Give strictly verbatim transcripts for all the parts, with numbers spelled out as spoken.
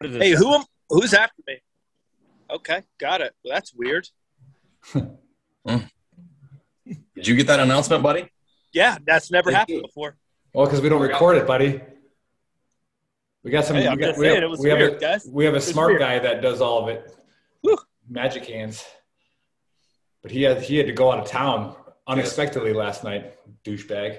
Hey, who am, who's after me? Okay, got it. Well, that's weird. Did you get that announcement, buddy? Yeah, that's never Thank happened you. before. Well, because we don't record it, buddy. We got some. Hey, we, got, we, have, we, weird, have a, we have a smart weird. guy that does all of it. Whew. Magic hands. But he had he had to go out of town unexpectedly last night. Douchebag.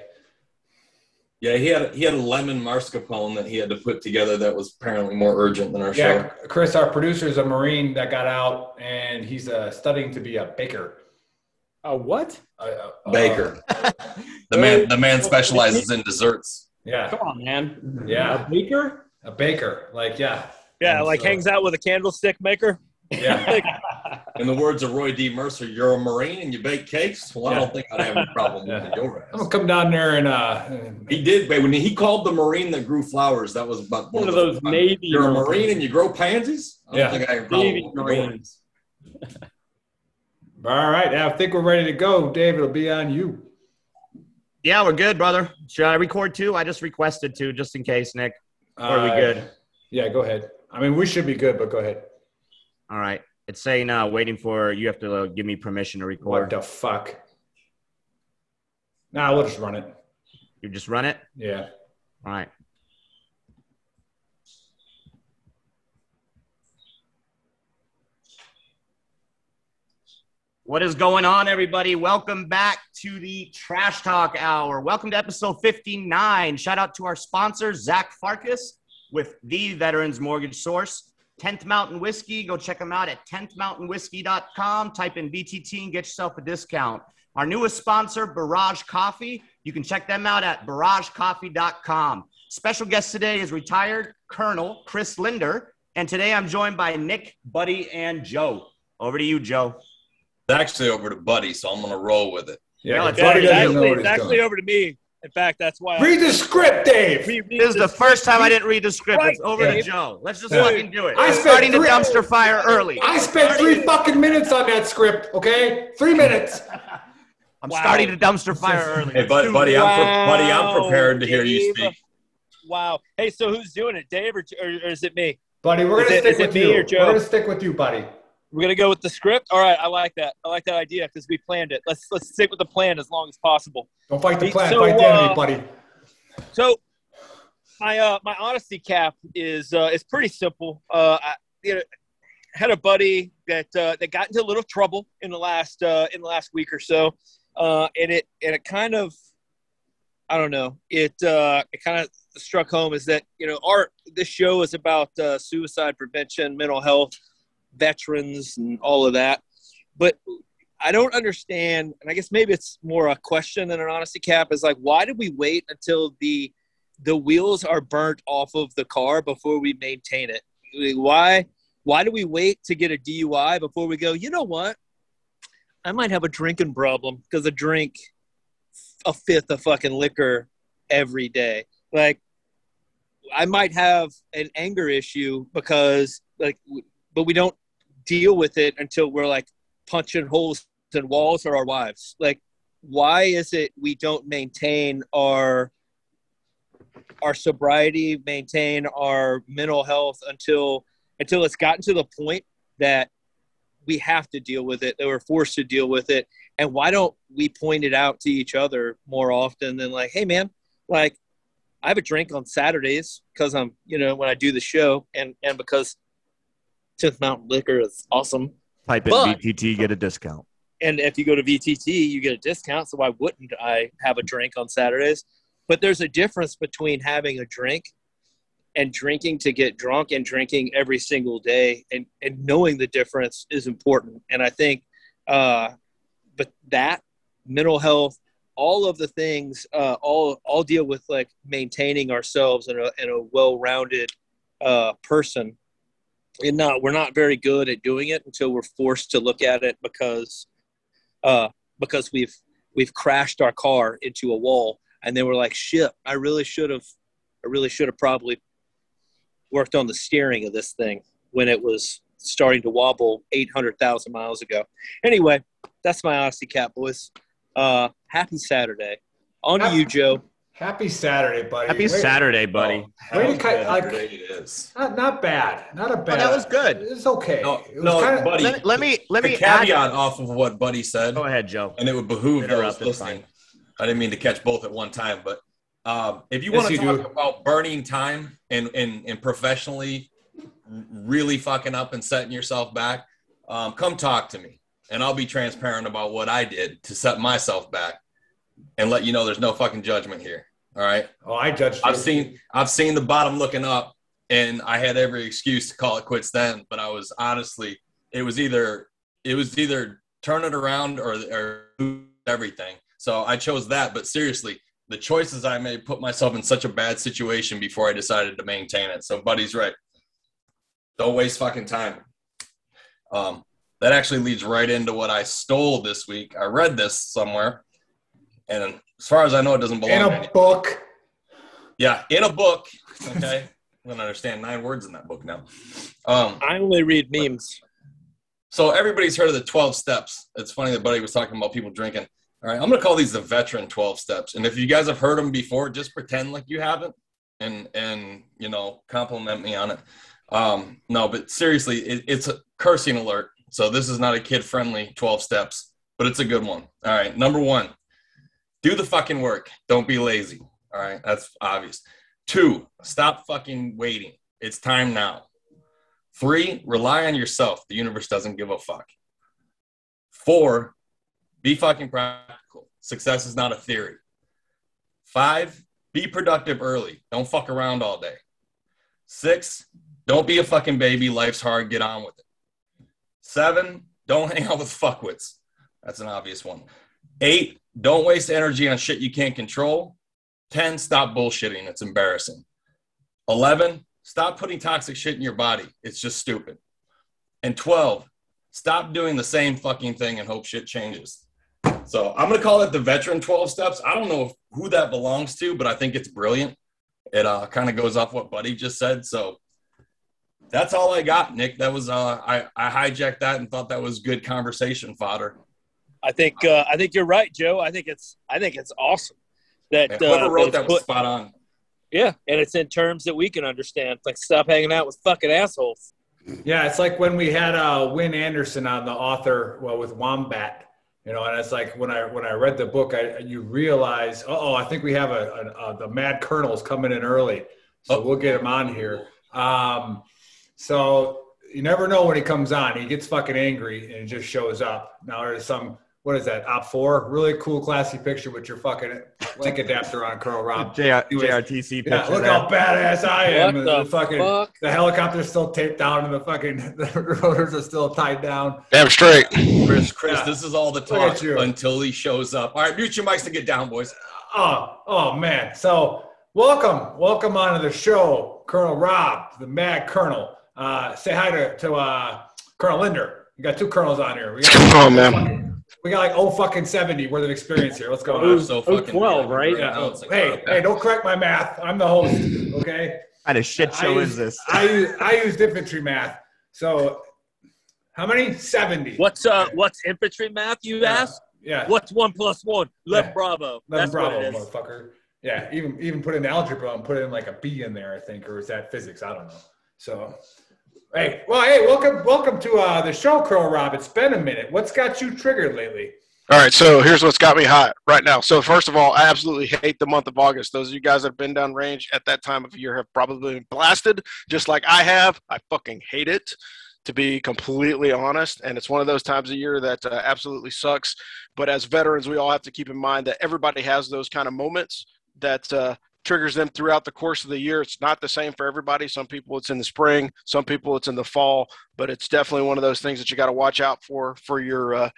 Yeah, he had he had a lemon mascarpone that he had to put together that was apparently more urgent than our yeah, show. Chris, our producer, is a Marine that got out, and he's uh, studying to be a baker. A what? A, a baker. Uh, the man the man specializes in desserts. Yeah. Come on, man. Yeah. A baker? A baker. Like, yeah. Yeah, and like so, hangs out with a candlestick maker. Yeah. Like, in the words of Roy D. Mercer, you're a Marine and you bake cakes? Well, yeah. I don't think I'd have a problem yeah. with your ass. I'm going to come down there and uh, – He did. But when he called the Marine that grew flowers, that was about – One of those, those Navy – You're a Marine and you grow pansies? I don't yeah. think I have a problem Marines. All right. I think we're ready to go. Dave, it'll be on you. Yeah, we're good, brother. Should I record two? I just requested two just in case, Nick. Uh, Are we good? Yeah, go ahead. I mean, we should be good, but go ahead. All right. It's saying uh, waiting for you have to uh, give me permission to record. What the fuck? Nah, we'll just run it. You just run it? Yeah. All right. What is going on, everybody? Welcome back to the Trash Talk Hour. Welcome to episode fifty-nine. Shout out to our sponsor, Zach Farkas with the Veterans Mortgage Source. tenth Mountain Whiskey, go check them out at tenth mountain whiskey dot com. Type in B T T and get yourself a discount. Our newest sponsor, Barrage Coffee. You can check them out at barrage coffee dot com. Special guest today is retired Colonel Chris Linder. And today I'm joined by Nick, Buddy, and Joe. Over to you, Joe. It's actually over to Buddy, so I'm going to roll with it. Yeah, no, it's, yeah, it's actually, it's actually over to me. In fact, that's why. Read I, the script, Dave. Read this is the first time I didn't read the script. Right, it's over Dave. to Joe. Let's just fucking do it. I spent starting three, the dumpster fire early. I spent three fucking minutes on that script, okay? Three minutes. I'm wow. starting the dumpster fire early. Hey, buddy, buddy, wow. I'm pre- buddy, I'm prepared to Dave. hear you speak. Wow. Hey, so who's doing it, Dave, or, or, or is it me? Buddy, we're going to stick with you. We're going to stick with you, buddy. We're going to go with the script? All right, I like that. I like that idea because we planned it. Let's let's stick with the plan as long as possible. Don't fight the plan. So, fight the enemy, uh, buddy. So my uh, my honesty cap is uh, is pretty simple. Uh, I you know, had a buddy that uh, that got into a little trouble in the last uh, in the last week or so, uh, and it and it kind of I don't know it uh, it kind of struck home is that you know our this show is about uh, suicide prevention, mental health, veterans and all of that, but I don't understand, and I guess maybe it's more a question than an honesty cap, is like, why did we wait until the the wheels are burnt off of the car before we maintain it? Why why do we wait to get a D U I before we go, you know what, I might have a drinking problem because I drink a fifth of fucking liquor every day. Like, I might have an anger issue because, like, but we don't deal with it until we're like punching holes in walls or our wives. Like, why is it we don't maintain our our sobriety, maintain our mental health until until it's gotten to the point that we have to deal with it, that we're forced to deal with it? And why don't we point it out to each other more often than like, hey man, like I have a drink on Saturdays because I'm, you know, when I do the show and, and because tenth Mountain Liquor is awesome. Type in V T T, get a discount. And if you go to V T T, you get a discount, so why wouldn't I have a drink on Saturdays? But there's a difference between having a drink and drinking to get drunk and drinking every single day, and, and knowing the difference is important. And I think uh, but that, mental health, all of the things, uh, all, all deal with, like, maintaining ourselves in a, in a well-rounded uh, person. And no, we're not very good at doing it until we're forced to look at it because, uh, because we've we've crashed our car into a wall, and then we're like, "Shit, I really should have, I really should have probably worked on the steering of this thing when it was starting to wobble eight hundred thousand miles ago." Anyway, that's my honesty cap, boys. Uh, happy Saturday. On to you, Joe. Happy Saturday, buddy. Happy Wait, Saturday, buddy. Oh, way to cut, like, it is. Not, not bad. Not a bad. Oh, that was good. It's okay. No, it was no kinda, buddy. Let, let me let me caveat add off of what Buddy said. Go ahead, Joe. And it would behoove those listening. I didn't mean to catch both at one time, but um, if you yes, want to talk do. about burning time and, and and professionally really fucking up and setting yourself back, um, come talk to me, and I'll be transparent about what I did to set myself back, and let you know there's no fucking judgment here. All right. Oh, I judged. I've you. seen I've seen the bottom looking up, and I had every excuse to call it quits then. But I was honestly, it was either it was either turn it around or or everything. So I chose that. But seriously, the choices I made put myself in such a bad situation before I decided to maintain it. So Buddy's right. Don't waste fucking time. Um, that actually leads right into what I stole this week. I read this somewhere, and as far as I know, it doesn't belong in a anymore. book. Yeah, in a book. Okay, I'm gonna understand nine words in that book now. Um, I only read memes. So everybody's heard of the twelve steps. It's funny that Buddy was talking about people drinking. All right, I'm gonna call these the veteran twelve steps. And if you guys have heard them before, just pretend like you haven't, and and you know, compliment me on it. Um, no, but seriously, it, it's a cursing alert. So this is not a kid-friendly twelve steps, but it's a good one. All right, number one. Do the fucking work. Don't be lazy. All right. That's obvious. Two, stop fucking waiting. It's time now. Three, rely on yourself. The universe doesn't give a fuck. Four, be fucking practical. Success is not a theory. Five, be productive early. Don't fuck around all day. Six, don't be a fucking baby. Life's hard. Get on with it. Seven, don't hang out with fuckwits. That's an obvious one. Eight, don't waste energy on shit you can't control. ten, stop bullshitting. It's embarrassing. eleven, stop putting toxic shit in your body. It's just stupid. And twelve, stop doing the same fucking thing and hope shit changes. So I'm going to call it the veteran twelve steps. I don't know who that belongs to, but I think it's brilliant. It uh, kind of goes off what Buddy just said. So that's all I got, Nick. That was uh, I, I hijacked that and thought that was good conversation fodder. I think uh, I think you're right, Joe. I think it's I think it's awesome that yeah, whoever uh, wrote that was put, spot on. Yeah, and it's in terms that we can understand. It's like, stop hanging out with fucking assholes. Yeah, it's like when we had uh, Wynn Anderson on, the author, well, with Wombat, you know. And it's like when I when I read the book, I you realize, uh oh, I think we have a, a, a the Mad Colonel's coming in early, so oh. we'll get him on here. Um, so you never know when he comes on. He gets fucking angry and just shows up. Now there's some. What is that? Op four? Really cool, classy picture with your fucking link adapter on, Colonel Rob. J R T C yeah, picture. Look how badass I am. What the, the fucking fuck? The helicopter's still taped down, and the fucking the rotors are still tied down. Damn straight. Chris, Chris, yeah. This is all the talk until he shows up. All right, mute your mics to get down, boys. Oh, oh man. So welcome, welcome onto the show, Colonel Rob, the Mad Colonel. Uh, say hi to to uh, Colonel Linder. We got two colonels on here. We got oh man. Fucking, We got like oh fucking seventy worth of experience here. Let's go. Oh, I'm so fucking twelve, weird. Right? Yeah. Oh, like, hey, oh, hey, don't correct my math. I'm the host. Okay. What a shit show I is used, this? I use I used infantry math. So, how many? Seventy. What's uh okay. What's infantry math? You yeah. asked. Yeah. What's one plus one? Left yeah. Bravo. Left Bravo, motherfucker. Yeah. Even even put in algebra and put in like a B in there, I think, or is that physics? I don't know. So. Hey, well, hey, welcome, welcome to uh, the show, Crow Rob. It's been a minute. What's got you triggered lately? All right, so here's what's got me hot right now. So first of all, I absolutely hate the month of August. Those of you guys that have been downrange at that time of year have probably been blasted, just like I have. I fucking hate it, to be completely honest, and it's one of those times of year that uh, absolutely sucks. But as veterans, we all have to keep in mind that everybody has those kind of moments that uh, – triggers them throughout the course of the year. It's not the same for everybody. Some people it's in the spring, some people it's in the fall, but it's definitely one of those things that you got to watch out for, for your uh,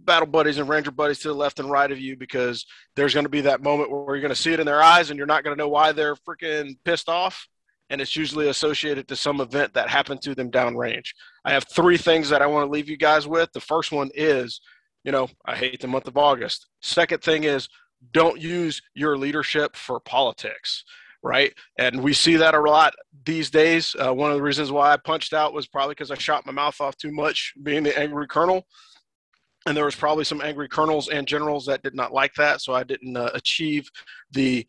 battle buddies and Ranger buddies to the left and right of you, because there's going to be that moment where you're going to see it in their eyes and you're not going to know why they're freaking pissed off. And it's usually associated to some event that happened to them downrange. I have three things that I want to leave you guys with. The first one is, you know, I hate the month of August. Second thing is, don't use your leadership for politics, right? And we see that a lot these days. Uh, one of the reasons why I punched out was probably because I shot my mouth off too much being the angry colonel. And there was probably some angry colonels and generals that did not like that. So I didn't uh, achieve the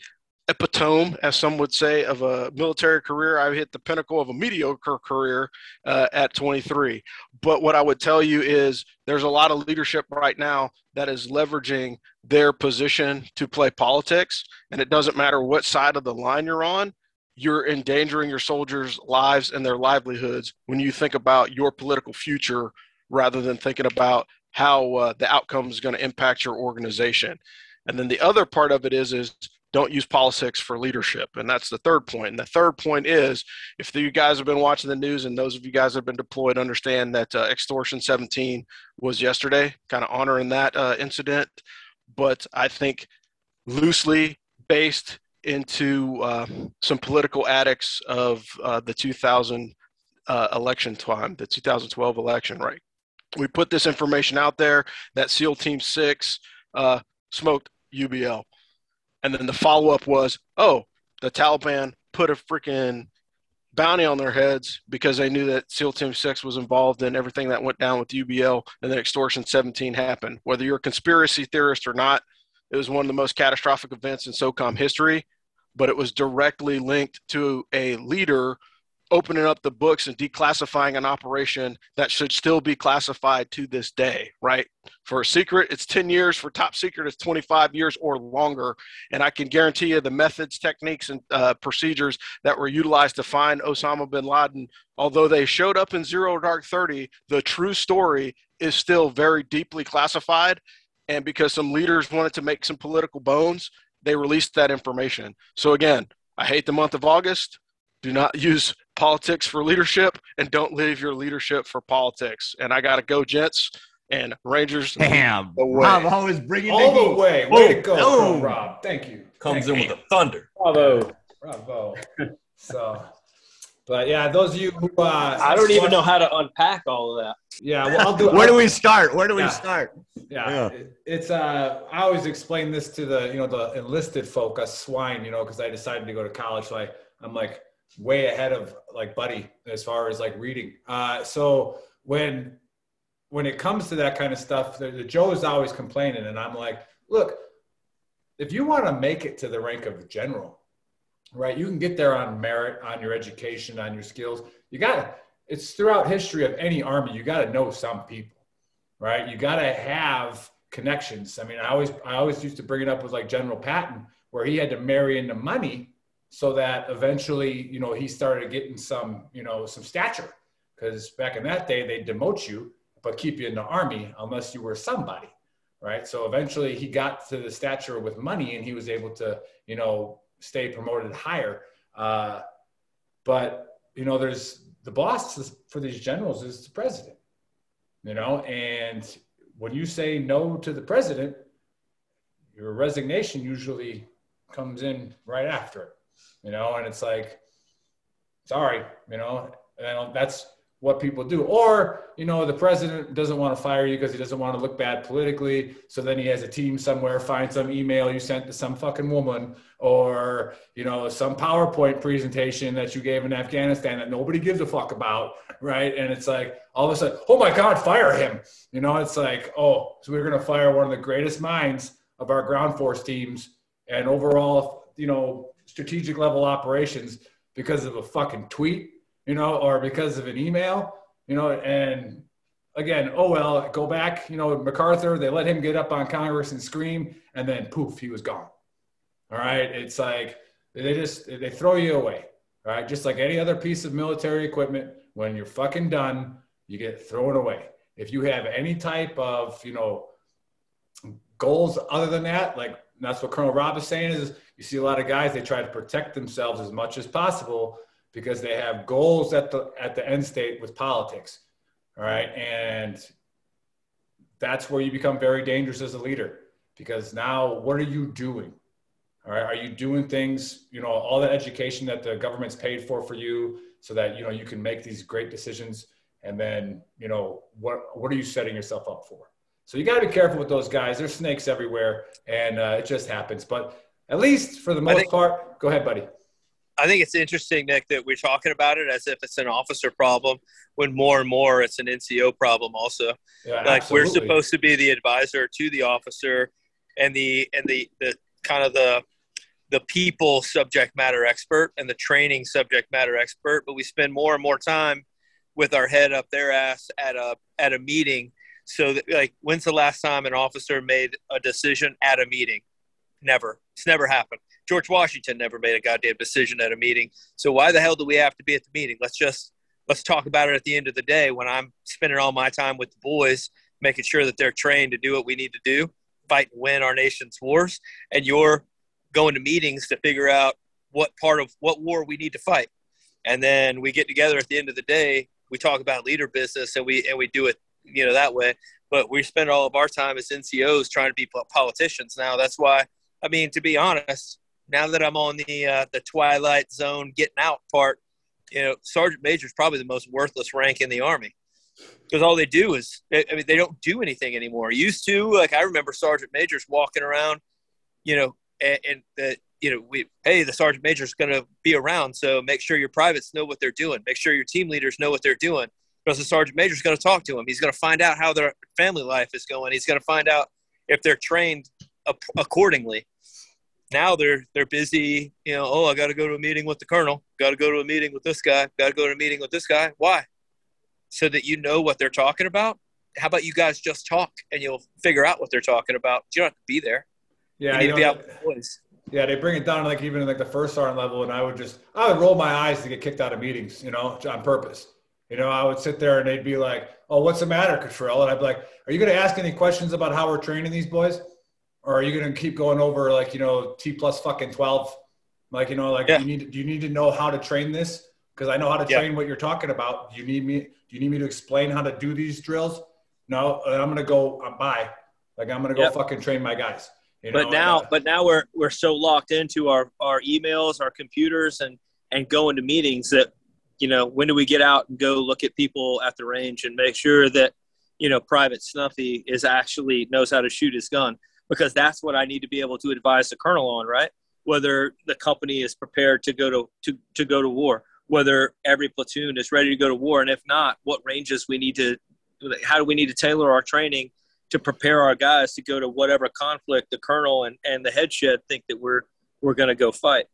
epitome, as some would say, of a military career. I hit the pinnacle of a mediocre career uh, at twenty-three. But what I would tell you is there's a lot of leadership right now that is leveraging their position to play politics. And it doesn't matter what side of the line you're on, you're endangering your soldiers' lives and their livelihoods when you think about your political future rather than thinking about how uh, the outcome is going to impact your organization. And then the other part of it is, is don't use politics for leadership. And that's the third point. And the third point is, if you guys have been watching the news and those of you guys that have been deployed, understand that uh, Extortion seventeen was yesterday, kind of honoring that uh, incident. But I think loosely based into uh, some political addicts of uh, the two thousand uh, election time, the two thousand twelve election, right? We put this information out there that SEAL Team six uh, smoked U B L. And then the follow-up was, oh, the Taliban put a freaking bounty on their heads because they knew that SEAL Team six was involved in everything that went down with U B L, and then Extortion seventeen happened. Whether you're a conspiracy theorist or not, it was one of the most catastrophic events in SOCOM history, but it was directly linked to a leader opening up the books and declassifying an operation that should still be classified to this day, right? For a secret, it's ten years. For top secret, it's twenty-five years or longer. And I can guarantee you the methods, techniques, and uh, procedures that were utilized to find Osama bin Laden, although they showed up in Zero Dark Thirty, the true story is still very deeply classified. And because some leaders wanted to make some political bones, they released that information. So again, I hate the month of August. Do not use politics for leadership, and don't leave your leadership for politics. And I got to go, gents, and Rangers. Damn. Rob always bringing all the goals. Way. Way oh, to go, oh. Rob. Thank you. Comes Thank in you. With a thunder. Bravo. Bravo. So, but yeah, those of you who uh, I don't even know how to unpack all of that. Yeah. Well, I'll do, Where I'll, do we start? Where do yeah. we start? Yeah. yeah. It, it's uh, I always explain this to the you know the enlisted folk, us swine, you know, because I decided to go to college. So I, I'm like. way ahead of like buddy as far as like reading. Uh, so when when it comes to that kind of stuff, the, the Joe is always complaining, and I'm like, look, if you want to make it to the rank of general, right, you can get there on merit, on your education, on your skills. You gotta, it's throughout history of any army, you gotta know some people, right? You gotta have connections. I mean, I always I always used to bring it up with like General Patton, where he had to marry into money so that eventually, you know, he started getting some, you know, some stature, because back in that day, they'd demote you, but keep you in the army unless you were somebody, right? So eventually he got to the stature with money, and he was able to, you know, stay promoted higher. Uh, but, you know, there's the boss for these generals is the president, you know, and when you say no to the president, your resignation usually comes in right after it. You know, and it's like, sorry, you know, and that's what people do. Or, you know, the president doesn't want to fire you because he doesn't want to look bad politically. So then he has a team somewhere, find some email you sent to some fucking woman, or, you know, some PowerPoint presentation that you gave in Afghanistan that nobody gives a fuck about, right? And it's like, all of a sudden, oh my God, fire him. You know, it's like, oh, so we're going to fire one of the greatest minds of our ground force teams and overall, you know, strategic level operations because of a fucking tweet, you know, or because of an email, you know. And again, oh, well, go back, you know, MacArthur, they let him get up on Congress and scream, and then poof, he was gone. All right. It's like, they just, they throw you away. All right. Just like any other piece of military equipment, when you're fucking done, you get thrown away. If you have any type of, you know, goals other than that, like, and that's what Colonel Rob is saying, is you see a lot of guys, they try to protect themselves as much as possible because they have goals at the at the end state with politics, all right? And that's where you become very dangerous as a leader, because now what are you doing, all right? Are you doing things, you know, all that education that the government's paid for for you so that, you know, you can make these great decisions, and then, you know, what what are you setting yourself up for? So you got to be careful with those guys. There's snakes everywhere, and uh, it just happens. But at least for the most think, part, go ahead, buddy. I think it's interesting, Nick, that we're talking about it as if it's an officer problem, when more and more it's an N C O problem also. Yeah, like absolutely. We're supposed to be the advisor to the officer, and the and the, the kind of the the people subject matter expert and the training subject matter expert, but we spend more and more time with our head up their ass at a, at a meeting. So that, like, when's the last time an officer made a decision at a meeting? Never. It's never happened. George Washington never made a goddamn decision at a meeting. So why the hell do we have to be at the meeting? Let's just, let's talk about it at the end of the day when I'm spending all my time with the boys, making sure that they're trained to do what we need to do, fight and win our nation's wars. And you're going to meetings to figure out what part of what war we need to fight. And then we get together at the end of the day, we talk about leader business and we, and we do it, you know, that way. But we spend all of our time as N C Os trying to be politicians. Now that's why, I mean, to be honest, now that I'm on the, uh, the twilight zone, getting out part, you know, Sergeant Major is probably the most worthless rank in the Army, because all they do is, they, I mean, they don't do anything anymore. Used to, like, I remember Sergeant Majors walking around, you know, and, and the, you know, we, hey, the Sergeant Major's going to be around, so make sure your privates know what they're doing. Make sure your team leaders know what they're doing, because the Sergeant Major's going to talk to them. He's going to find out how their family life is going. He's going to find out if they're trained ap- accordingly. Now they're they're busy, you know, oh, I got to go to a meeting with the colonel. Got to go to a meeting with this guy. Got to go to a meeting with this guy. Why? So that you know what they're talking about? How about you guys just talk and you'll figure out what they're talking about? You don't have to be there. Yeah, you need you to be out with the boys. Yeah, they bring it down to like even like the first sergeant level, and I would just I would roll my eyes to get kicked out of meetings, you know, on purpose. You know, I would sit there and they'd be like, "Oh, what's the matter, Cottrell?" And I'd be like, "Are you going to ask any questions about how we're training these boys? Or are you going to keep going over, like, you know, T plus fucking twelve? Like, you know, like, yeah. you need you need to know how to train this? Because I know how to train yeah. what you're talking about. Do you need me? Do you need me to explain how to do these drills? No, I'm going to go uh, bye. Like, I'm going to go yeah. fucking train my guys. You know? But now, uh, but now we're we're so locked into our, our emails, our computers, and and going to meetings that, you know, when do we get out and go look at people at the range and make sure that, you know, Private Snuffy is actually knows how to shoot his gun? Because that's what I need to be able to advise the colonel on, right? Whether the company is prepared to go to, to, to go to war, whether every platoon is ready to go to war. And if not, what ranges we need to, how do we need to tailor our training to prepare our guys to go to whatever conflict the colonel and, and the headshed think that we're, we're going to go fight.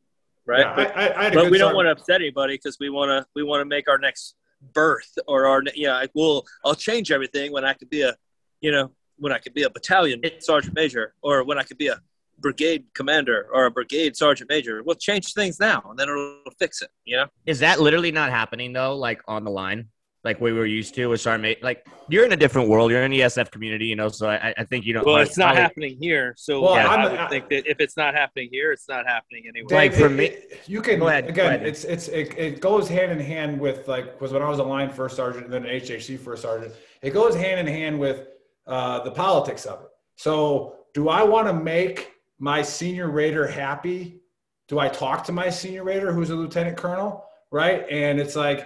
Right. Yeah, but I, I had a but good we don't want to upset anybody, because we want to, we want to make our next birth or our, yeah, you know, like, we'll, I'll change everything when I could be a, you know, when I could be a battalion sergeant major, or when I could be a brigade commander or a brigade sergeant major. We'll change things now and then it'll fix it. You know? Is that literally not happening though? Like on the line, like we were used to with sergeant major, like you're in a different world. You're in the S F community, you know? So I, I think you don't. Well, like, it's not probably happening here. So well, yeah, I would I, think that if it's not happening here, it's not happening anywhere. Like for it, me, you can, go ahead, again, go ahead. it's, it's, it, it goes hand in hand with, like, cause when I was a line first sergeant and then an H H C first sergeant, it goes hand in hand with, Uh, the politics of it. So do I want to make my senior raider happy? Do I talk to my senior raider who's a lieutenant colonel, right? And it's like,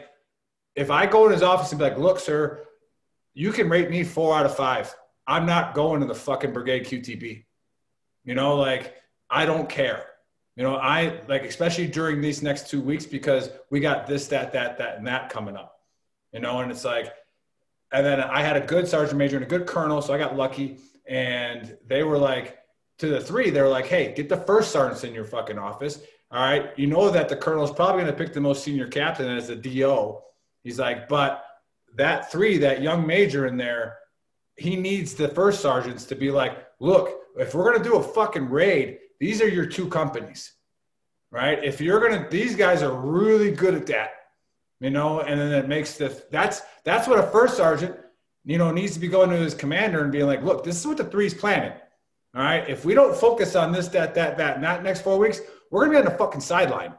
if I go in his office and be like, look, sir, you can rate me four out of five. I'm not going to the fucking brigade Q T B. You know, like, I don't care. You know, I, like, especially during these next two weeks because we got this, that, that, that, and that coming up. You know, and it's like, and then I had a good sergeant major and a good colonel, so I got lucky. And they were like, to the three, they were like, hey, get the first sergeants in your fucking office. All right, you know that the colonel's probably going to pick the most senior captain as a D O. He's like, but that three, that young major in there, he needs the first sergeants to be like, look, if we're going to do a fucking raid, these are your two companies, right? If you're going to, these guys are really good at that. You know, and then it makes the, that's, that's what a first sergeant, you know, needs to be going to his commander and being like, look, this is what the three's planning. All right. If we don't focus on this, that, that, that, and that next four weeks, we're going to be on the fucking sideline.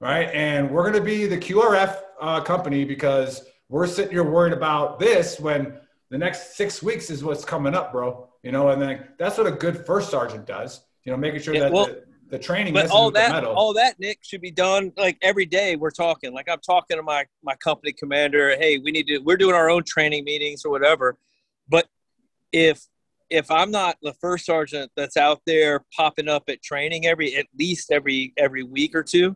Right. And we're going to be the Q R F uh, company because we're sitting here worried about this when the next six weeks is what's coming up, bro. You know, and then that's what a good first sergeant does, you know, making sure yeah, that well- the, the training, but all that, all that, Nick, should be done. Like every day we're talking, like I'm talking to my, my company commander, hey, we need to, we're doing our own training meetings or whatever. But if, if I'm not the first sergeant that's out there popping up at training every, at least every, every week or two,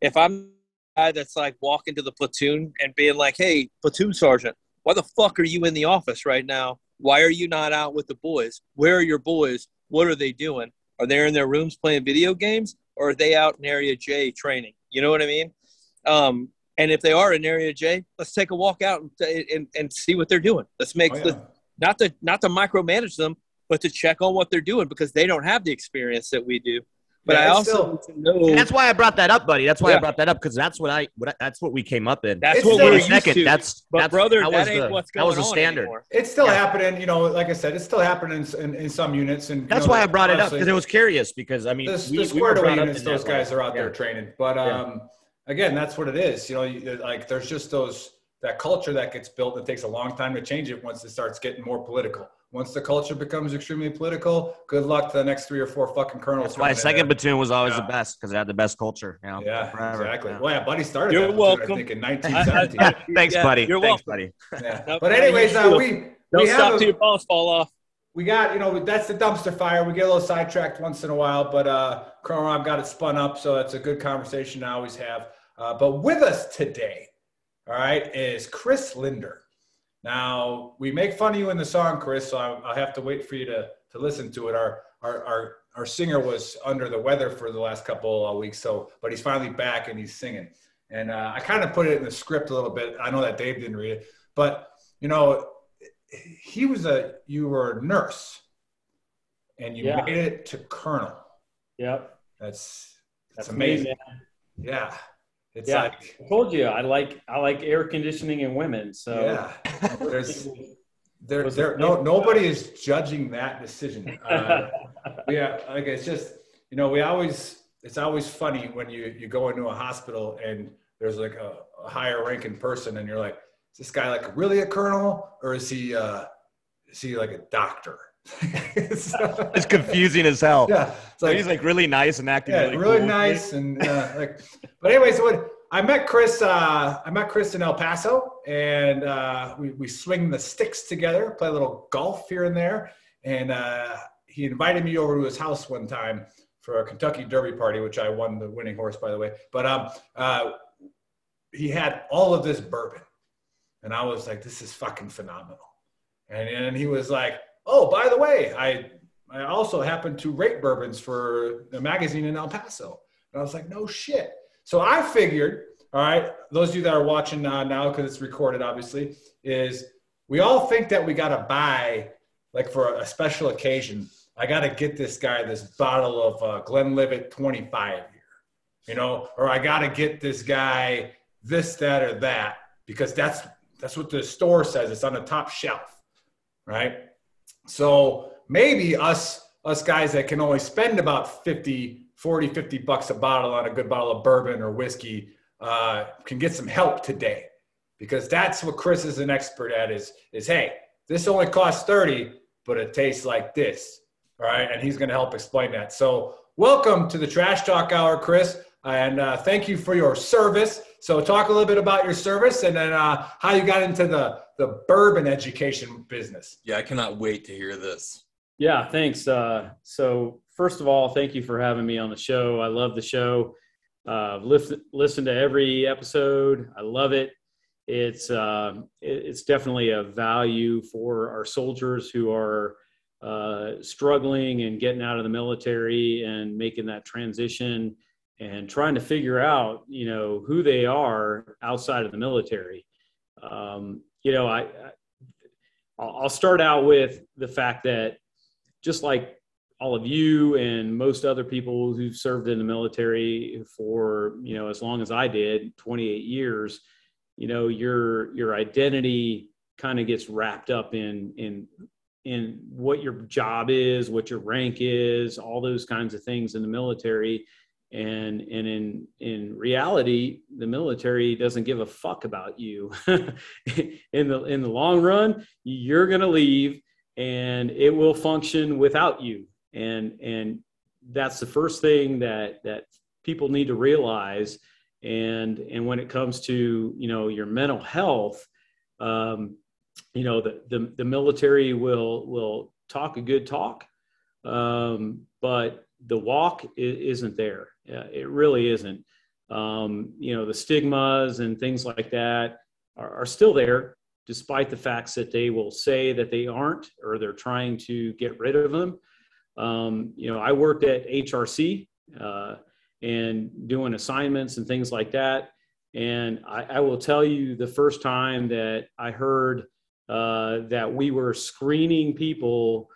if I'm the guy that's like walking to the platoon and being like, hey, platoon sergeant, why the fuck are you in the office right now? Why are you not out with the boys? Where are your boys? What are they doing? Are they in their rooms playing video games? or are they out in Area J training? You know what I mean? Um, and if they are in Area J, let's take a walk out and and, and see what they're doing. Let's make oh, yeah. the, not to not to micromanage them, but to check on what they're doing, because they don't have the experience that we do. But yeah, I also still, know that's why I brought that up, buddy. That's why yeah. I brought that up, because that's what I, what I that's what we came up in. That's it's what we're second. To. That's but that's, brother, that, that ain't the, what's going on. That was the standard. Anymore. It's still yeah. happening, you know. Like I said, it's still happening in in, in some units, and that's know, why like, I brought honestly, it up, because it was curious. Because I mean, the, we, the squared away we units, those guys way. are out yeah. there training. But um, yeah. again, that's what it is. You know, you, like there's just those that culture that gets built. It takes a long time to change it once it starts getting more political. Once the culture becomes extremely political, good luck to the next three or four fucking colonels. That's why second platoon was always yeah. the best, because it had the best culture. You know, yeah, forever. exactly. Yeah. Well, yeah, buddy started You're that welcome. Platoon, I think, in nineteen seventeen. I, I, I, Thanks, yeah, buddy. You're Thanks, welcome. buddy. Yeah. No, but anyways, uh, we Don't we have stop a, till your balls fall off. We got, you know, that's the dumpster fire. We get a little sidetracked once in a while, but uh, Colonel Rob got it spun up, so it's a good conversation I always have. Uh, but with us today, all right, is Chris Linder. Now, we make fun of you in the song, Chris, so I'll have to wait for you to, to listen to it. Our, our our our singer was under the weather for the last couple of weeks, so but he's finally back and he's singing. And uh, I kind of put it in the script a little bit. I know that Dave didn't read it, but, you know, he was a, you were a nurse, and you yeah. made it to colonel. Yep. That's, that's, that's amazing. Me, yeah. It's yeah, like, I told you I like I like air conditioning and women. So yeah, there's there there no nobody is judging that decision. Uh, yeah, like it's just you know we always it's always funny when you you go into a hospital and there's like a, a higher ranking person and you're like, is this guy like really a colonel, or is he uh, is he like a doctor? so, it's confusing as hell. Yeah, it's like, so he's like really nice and acting yeah, really, really cool. nice and uh, like. But anyway, so when I met Chris, uh, I met Chris in El Paso, and uh, we we swing the sticks together, play a little golf here and there, and uh, he invited me over to his house one time for a Kentucky Derby party, which I won the winning horse, by the way. But um, uh, he had all of this bourbon, and I was like, this is fucking phenomenal, and then he was like, oh, by the way, I I also happen to rate bourbons for a magazine in El Paso. And I was like, no shit. So I figured, all right, those of you that are watching uh, now, because it's recorded, obviously, is we all think that we got to buy, like for a special occasion, I got to get this guy this bottle of uh, Glenlivet twenty-five here, you know, or I got to get this guy this, that, or that, because that's that's what the store says. It's on the top shelf, right? So maybe us, us guys that can only spend about fifty, forty, fifty bucks a bottle on a good bottle of bourbon or whiskey uh, can get some help today, because that's what Chris is an expert at is, is, hey, this only costs thirty, but it tastes like this. All right. And he's going to help explain that. So welcome to the Trash Talk Hour, Chris. And uh, thank you for your service. So talk a little bit about your service and then uh, how you got into the, the bourbon education business. Yeah, I cannot wait to hear this. Yeah, thanks. Uh, so first of all, thank you for having me on the show. I love the show. Uh, listen, listen to every episode. I love it. It's, uh, it, it's definitely a value for our soldiers who are uh, struggling and getting out of the military and making that transition and trying to figure out, you know, who they are outside of the military. Um, you know, I, I, I'll start out with the fact that just like all of you and most other people who've served in the military for, you know, as long as I did, twenty-eight years, you know, your, your identity kind of gets wrapped up in, in, in what your job is, what your rank is, all those kinds of things in the military. And and in in reality, the military doesn't give a fuck about you. in the in the long run, you're gonna leave, and it will function without you. And and that's the first thing that that people need to realize. And and when it comes to you know your mental health, um, you know the, the the military will will talk a good talk, um, but the walk isn't there. It really isn't. Um, you know, the stigmas and things like that are, are still there, despite the facts that they will say that they aren't, or they're trying to get rid of them. Um, you know, I worked at H R C, uh, and doing assignments and things like that. And I, I will tell you, the first time that I heard uh, that we were screening people,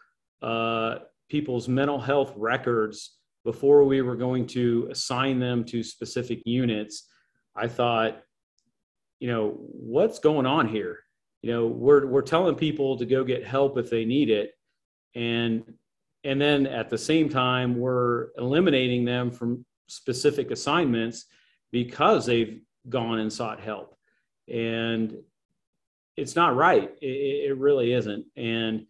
uh, people's mental health records before we were going to assign them to specific units, I thought, you know, what's going on here? You know, we're we're telling people to go get help if they need it, and and then at the same time we're eliminating them from specific assignments because they've gone and sought help. And it's not right. It, it really isn't. And,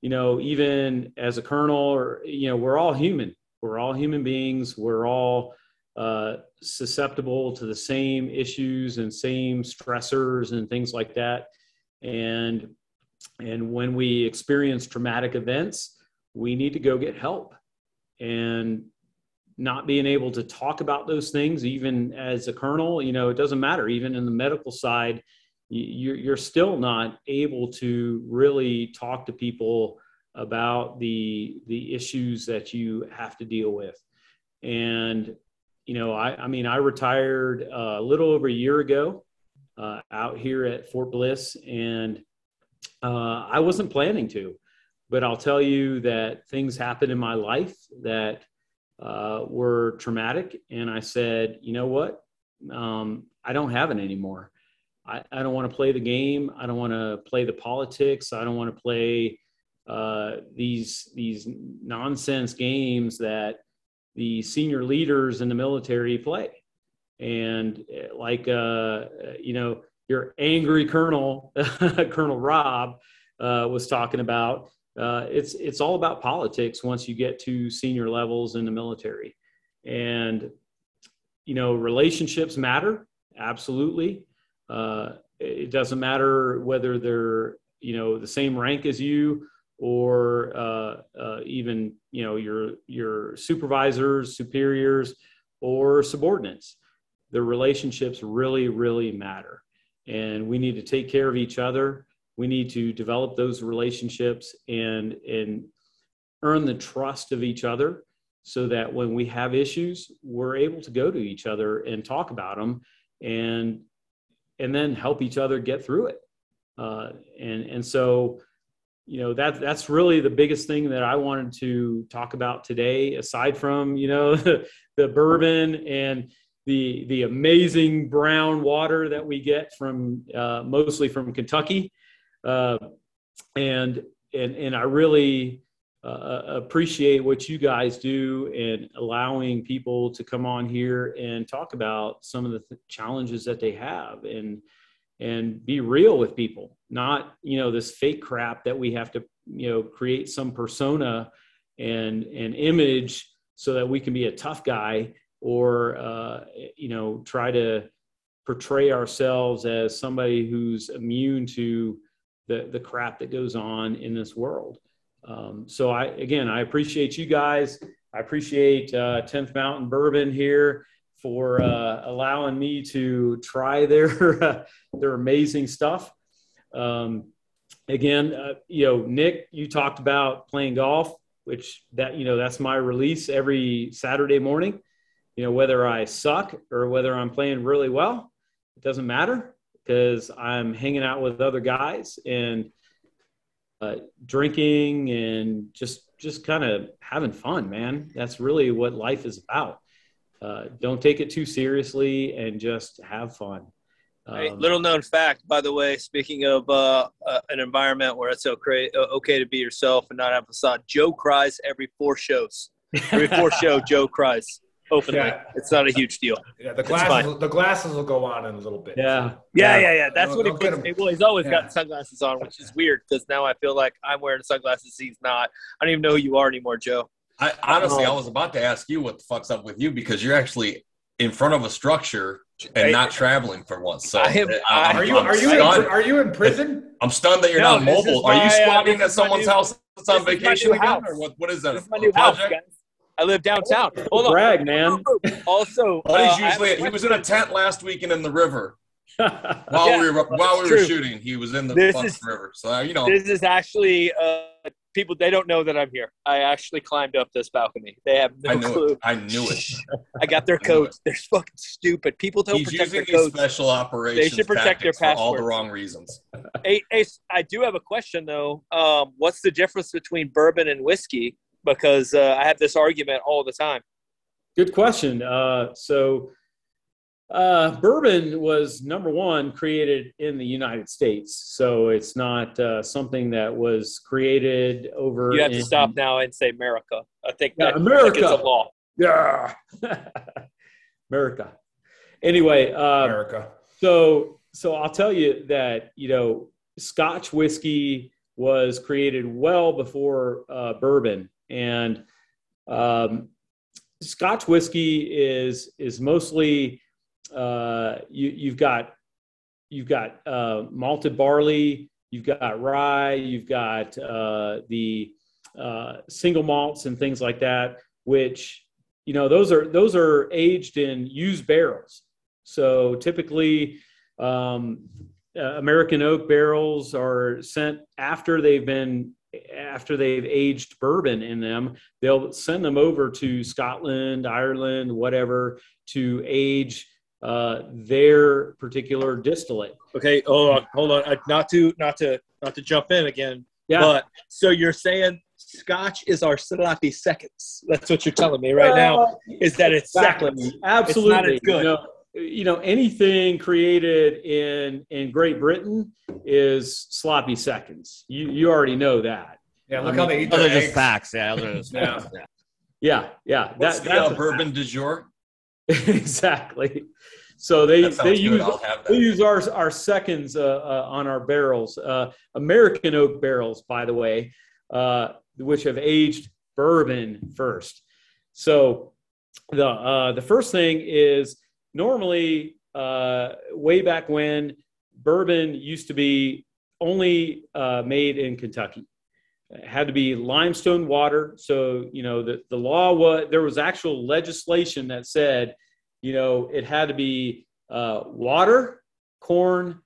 you know, even as a colonel, or, you know, we're all human, we're all human beings. We're all uh, susceptible to the same issues and same stressors and things like that. And, and when we experience traumatic events, we need to go get help. And not being able to talk about those things, even as a colonel, you know, it doesn't matter. Even in the medical side, you're still not able to really talk to people about the, the issues that you have to deal with. And, you know, I, I mean, I retired a little over a year ago uh, out here at Fort Bliss, and uh, I wasn't planning to, but I'll tell you that things happened in my life that Uh, were traumatic. And I said, you know what? Um, I don't have it anymore. I, I don't want to play the game. I don't want to play the politics. I don't want to play uh, these, these nonsense games that the senior leaders in the military play. And like, uh, you know, your angry Colonel, Colonel Rob uh, was talking about, Uh, it's it's all about politics once you get to senior levels in the military. And, you know, relationships matter, absolutely. Uh, it doesn't matter whether they're, you know, the same rank as you, or uh, uh, even, you know, your, your supervisors, superiors, or subordinates. The relationships really, really matter. And we need to take care of each other. We need to develop those relationships and, and earn the trust of each other, so that when we have issues, we're able to go to each other and talk about them, and, and then help each other get through it. Uh, and, and so, you know, that, that's really the biggest thing that I wanted to talk about today, aside from, you know, the, the bourbon and the, the amazing brown water that we get from uh, mostly from Kentucky. Uh, and, and, and I really, uh, appreciate what you guys do in allowing people to come on here and talk about some of the th- challenges that they have, and, and be real with people, not, you know, this fake crap that we have to, you know, create some persona and an image so that we can be a tough guy, or, uh, you know, try to portray ourselves as somebody who's immune to the the crap that goes on in this world. Um, so I, again, I appreciate you guys. I appreciate uh, tenth Mountain Bourbon here for uh, allowing me to try their, their amazing stuff. Um, again, uh, you know, Nick, you talked about playing golf, which that, you know, that's my release every Saturday morning. You know, whether I suck or whether I'm playing really well, it doesn't matter, because I'm hanging out with other guys and uh, drinking and just just kind of having fun, man. That's really what life is about. Uh, don't take it too seriously and just have fun. Um, hey, little known fact, by the way, speaking of uh, uh, an environment where it's okay, okay to be yourself and not have a facade, Joe cries every four shows. Every four show, Joe cries. Openly, yeah. It's not a huge deal. Yeah, the glasses, the glasses will go on in a little bit. Yeah, yeah, yeah, yeah. That's I'll, what I'll he puts. Well, he's always yeah. got sunglasses on, which is weird, because now I feel like I'm wearing sunglasses. He's not. I don't even know who you are anymore, Joe. I honestly, um, I was about to ask you what the fuck's up with you, because you're actually in front of a structure and I, not traveling for once. So I am, I, are you? I'm are you? In, are you in prison? I'm stunned that you're no, not mobile. Are you squatting uh, at someone's new, house that's on vacation again, or what? What is that? This is my new house, guys. I live downtown. Hold on. Brag, man. Also, uh, usually, he was in a tent last weekend in the river. While yeah, we were while we were true. shooting, he was in the is, river. So you know, this is actually uh, people, they don't know that I'm here. I actually climbed up this balcony. They have no I knew clue. It. I knew it. I got their codes. They're fucking stupid. People don't He's protect their codes. He's using these special operations. They should protect their passwords for all the wrong reasons. Ace, Ace, I do have a question though. Um, what's the difference between bourbon and whiskey? Because uh, I have this argument all the time. Good question. Uh, so uh, bourbon was, number one, created in the United States. So it's not uh, something that was created over. You have in, to stop now and say America. I think yeah, that America is a law. Yeah. America. Anyway. Uh, America. So, so I'll tell you that, you know, Scotch whiskey was created well before uh, bourbon. And um, Scotch whiskey is is mostly uh, you, you've got you've got uh, malted barley, you've got rye, you've got uh, the uh, single malts and things like that, which you know those are those are aged in used barrels. So typically, um, uh, American oak barrels are sent after they've been. After they've aged bourbon in them, they'll send them over to Scotland, Ireland, whatever, to age uh, their particular distillate. Okay, hold on, hold on. Not to, not to, not to jump in again. Yeah. But so you're saying Scotch is our sloppy seconds? That's what you're telling me right uh, now. Is that it's seconds? Absolutely. It's not as good. You know, you know, anything created in, in Great Britain is sloppy seconds. You you already know that. Yeah, look I mean, how they eat their eggs. Facts. Yeah, just facts. Yeah, yeah, yeah. What's that, the that's uh, bourbon fact. Du jour? Exactly. So they they good. use they use our our seconds uh, uh, on our barrels, uh, American oak barrels, by the way, uh, which have aged bourbon first. So the uh, the first thing is. Normally, uh, way back when, bourbon used to be only uh, made in Kentucky. It had to be limestone water. So, you know, the, the law was, there was actual legislation that said, you know, it had to be uh, water, corn,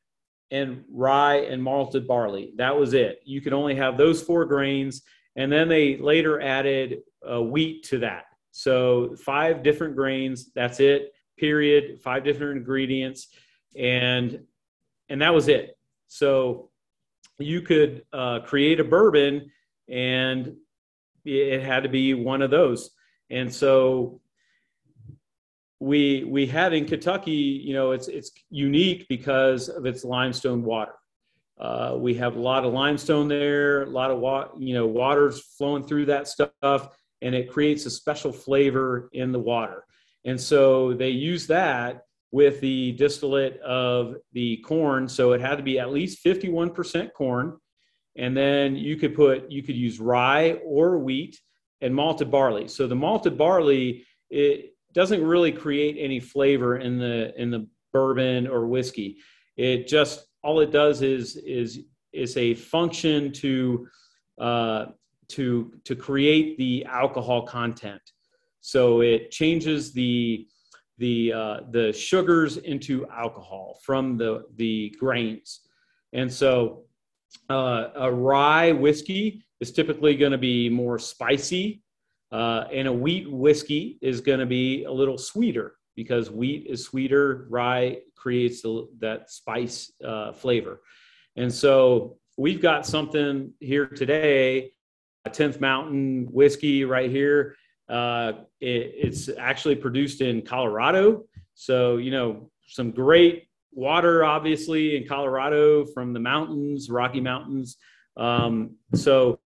and rye and malted barley. That was it. You could only have those four grains. And then they later added uh, wheat to that. So five different grains, that's it. Period, five different ingredients, and and that was it. So you could uh, create a bourbon, and it had to be one of those. And so we we had in Kentucky, you know, it's it's unique because of its limestone water. Uh, we have a lot of limestone there, a lot of wa- you know, water's flowing through that stuff, and it creates a special flavor in the water. And so they use that with the distillate of the corn. So it had to be at least fifty-one percent corn. And then you could put, you could use rye or wheat and malted barley. So the malted barley, it doesn't really create any flavor in the, in the bourbon or whiskey. It just, all it does is, is, is a function to, uh, to, to create the alcohol content. So it changes the the uh, the sugars into alcohol from the the grains, and so uh, a rye whiskey is typically going to be more spicy, uh, and a wheat whiskey is going to be a little sweeter because wheat is sweeter. Rye creates the, that spice uh, flavor, and so we've got something here today, a tenth Mountain Whiskey right here. Uh, it, it's actually produced in Colorado. So, you know, some great water, obviously, in Colorado from the mountains, Rocky Mountains. Um, so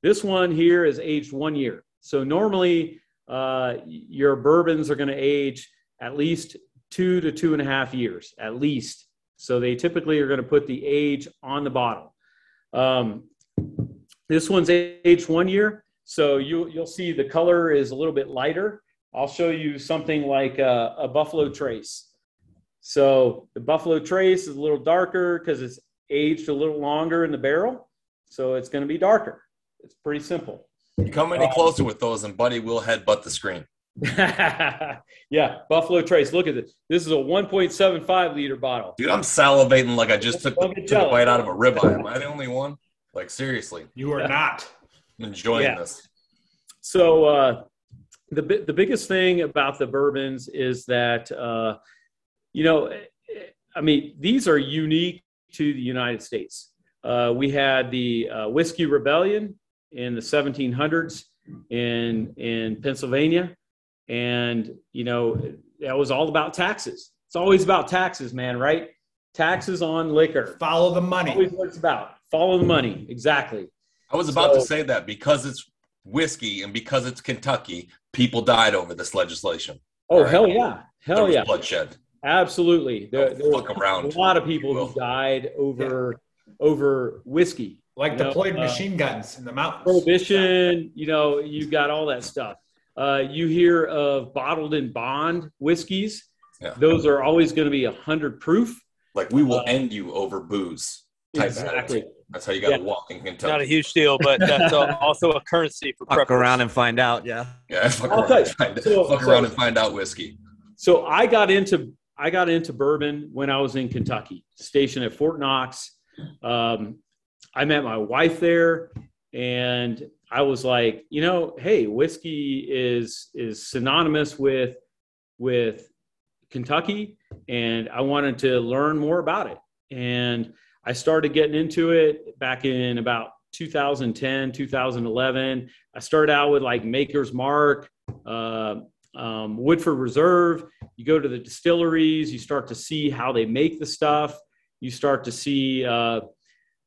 this one here is aged one year. So normally uh, your bourbons are going to age at least two to two and a half years, at least. So they typically are going to put the age on the bottle. Um, this one's aged one year. So you, you'll see the color is a little bit lighter. I'll show you something like a, a Buffalo Trace. So the Buffalo Trace is a little darker because it's aged a little longer in the barrel. So it's going to be darker. It's pretty simple. You come any closer with those and buddy will headbutt the screen. Yeah, Buffalo Trace. Look at this. This is a one point seven five liter bottle. Dude, I'm salivating like I just took, took a bite out of a ribeye. Am I the only one? Like seriously. You are yeah. not. enjoying yeah. this? So uh, the the biggest thing about the bourbons is that, uh, you know, I mean, these are unique to the United States. Uh, we had the uh, Whiskey Rebellion in the seventeen hundreds in in Pennsylvania. And, you know, that was all about taxes. It's always about taxes, man, right? Taxes on liquor. Follow the money. That's always what it's about. Follow the money. Exactly. I was about so, to say that because it's whiskey and because it's Kentucky, people died over this legislation. Oh, right? Hell yeah. Hell there was yeah. bloodshed. Absolutely. There, there was around, a lot of people who died over yeah. over whiskey. Like you deployed know, machine uh, guns in the mountains. Prohibition, you know, you got all that stuff. Uh, you hear of bottled and bond whiskeys. Yeah. Those are always going to be one hundred proof. Like we will uh, end you over booze. Exactly. Attitude. That's how you got yeah. to walk in Kentucky. Not a huge deal, but that's a, also a currency for fuck around and find out. Yeah. Yeah. Fuck around, and find, so, fuck so, around and find out whiskey. So I got into I got into bourbon when I was in Kentucky, stationed at Fort Knox. Um, I met my wife there, and I was like, you know, hey, whiskey is is synonymous with with Kentucky, and I wanted to learn more about it. And I started getting into it back in about two thousand ten, two thousand eleven. I started out with like Maker's Mark, uh, um, Woodford Reserve. You go to the distilleries, you start to see how they make the stuff. You start to see uh,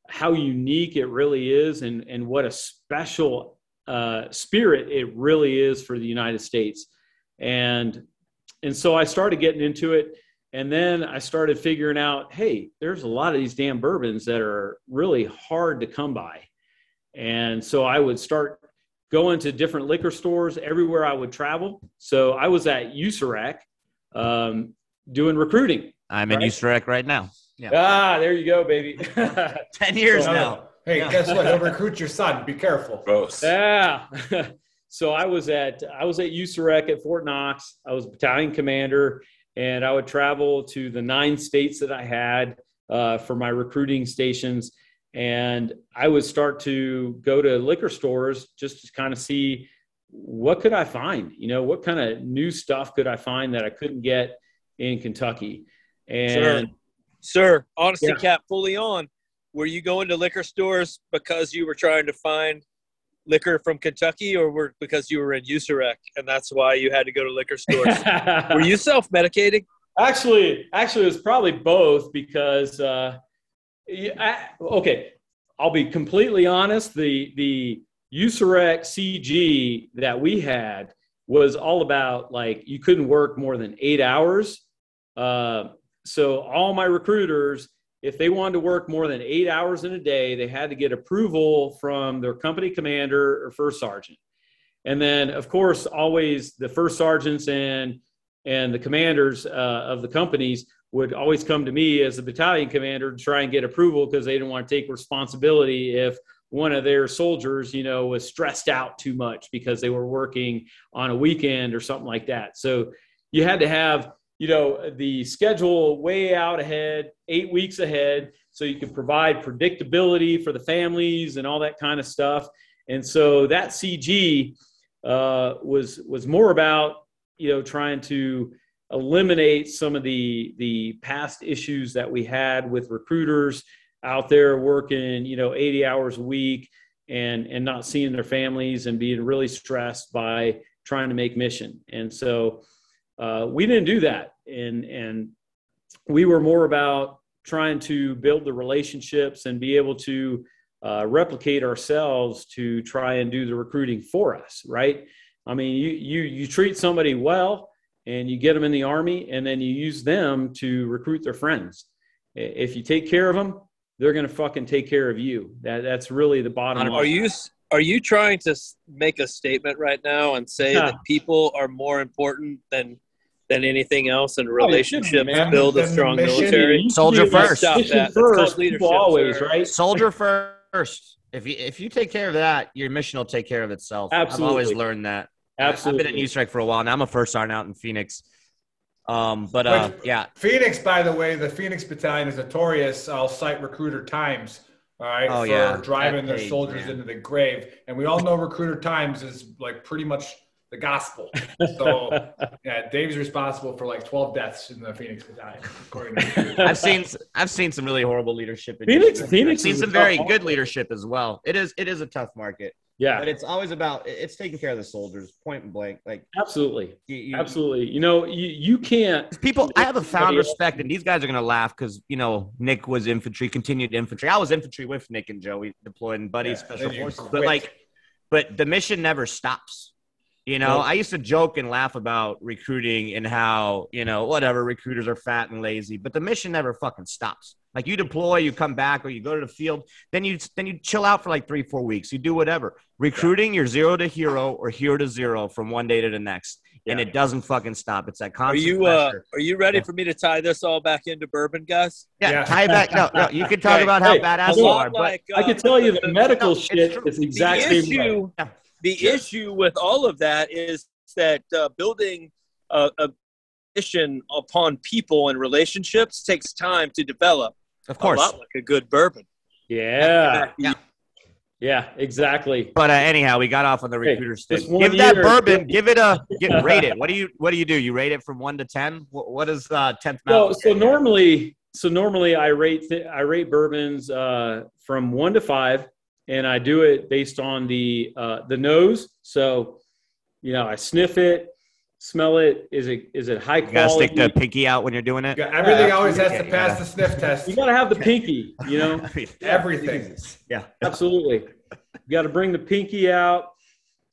how unique it really is, and, and what a special uh, spirit it really is for the United States. And and so I started getting into it. And then I started figuring out, hey, there's a lot of these damn bourbons that are really hard to come by. And so I would start going to different liquor stores everywhere I would travel. So I was at U SAREC um, doing recruiting. I'm right? in U SAREC right now. Yeah. Ah, there you go, baby. ten years so, now. Hey, yeah. guess what? They'll recruit your son. Be careful. Gross. Yeah. So I was at I was at U SAREC at Fort Knox. I was battalion commander. And I would travel to the nine states that I had uh, for my recruiting stations. And I would start to go to liquor stores just to kind of see what could I find? You know, what kind of new stuff could I find that I couldn't get in Kentucky? And Sir, sir honesty yeah. cap fully on. Were you going to liquor stores because you were trying to find liquor from Kentucky, or were because you were in U SAREC and that's why you had to go to liquor stores? Were you self-medicating? Actually, actually, it was probably both because, uh, I, okay, I'll be completely honest. The, the U SAREC C G that we had was all about like, you couldn't work more than eight hours. Uh, so all my recruiters, if they wanted to work more than eight hours in a day, they had to get approval from their company commander or first sergeant. And then, of course, always the first sergeants and and the commanders uh, of the companies would always come to me as the battalion commander to try and get approval because they didn't want to take responsibility if one of their soldiers, you know, was stressed out too much because they were working on a weekend or something like that. So you had to have, you know, the schedule way out ahead, eight weeks ahead, so you could provide predictability for the families and all that kind of stuff. And so that C G uh, was was more about, you know, trying to eliminate some of the the past issues that we had with recruiters out there working, you know, eighty hours a week and and not seeing their families and being really stressed by trying to make mission. And so Uh, we didn't do that, and and we were more about trying to build the relationships and be able to uh, replicate ourselves to try and do the recruiting for us, right? I mean, you you you treat somebody well, and you get them in the Army, and then you use them to recruit their friends. If you take care of them, they're going to fucking take care of you. That that's really the bottom line. Are you Are you trying to make a statement right now and say huh. that people are more important than than anything else, and relationships oh, man, build a strong military? Soldier first. Stop that. First, leadership, always, right? Soldier first. If you if you take care of that, your mission will take care of itself. Absolutely. I've always learned that. Absolutely. I've been at U SAREC for a while now. I'm a first sergeant out in Phoenix. Um, but uh, Which, yeah, Phoenix. By the way, the Phoenix Battalion is notorious. I'll cite Recruiter Times. all right, oh, for yeah. driving that their soldiers man. into the grave. And we all know Recruiter Times is like pretty much the gospel. So yeah, Dave's responsible for like twelve deaths in the Phoenix Battalion. According to I've seen I've seen some really horrible leadership. In Phoenix, Phoenix, I've seen some very market. good leadership as well. It is it is a tough market. Yeah, but it's always about it's taking care of the soldiers, point and blank. Like absolutely, you, you, absolutely. You know, you, you can't. People, I have a found respect, and these guys are gonna laugh because you know Nick was infantry, continued infantry. I was infantry with Nick and Joe. We deployed in Buddy yeah, Special Forces, but like, but the mission never stops. You know, I used to joke and laugh about recruiting and how, you know, whatever, recruiters are fat and lazy, but the mission never fucking stops. Like you deploy, you come back, or you go to the field, then you then you chill out for like three, four weeks. You do whatever. Recruiting, yeah. you're zero to hero or hero to zero from one day to the next, yeah. and it doesn't fucking stop. It's that constant. Are you uh, are you ready yeah. for me to tie this all back into bourbon, guys? Yeah, yeah. tie back. No, no, you can talk hey, about how hey, badass you are, like, but uh, I can tell you the medical no, shit is the exact same issue. Way. The sure. issue with all of that is that uh, building a, a mission upon people and relationships takes time to develop. Of course. A lot like a good bourbon. Yeah. Yeah, yeah exactly. But uh, anyhow, we got off on the recruiter hey, stick. Give that bourbon, give it a – rate it. What do you What do you do? You rate it from one to ten? What, what is uh, tenth Mountain? So, so normally so normally I rate th- I rate bourbons uh, from one to five. And I do it based on the uh, the nose. So, you know, I sniff it, smell it. Is it is it high quality? You gotta stick the pinky out when you're doing it. You got, everything yeah, always has yeah, to pass gotta, the sniff test. You gotta have the pinky. You know, everything. Yeah, absolutely. You got to bring the pinky out,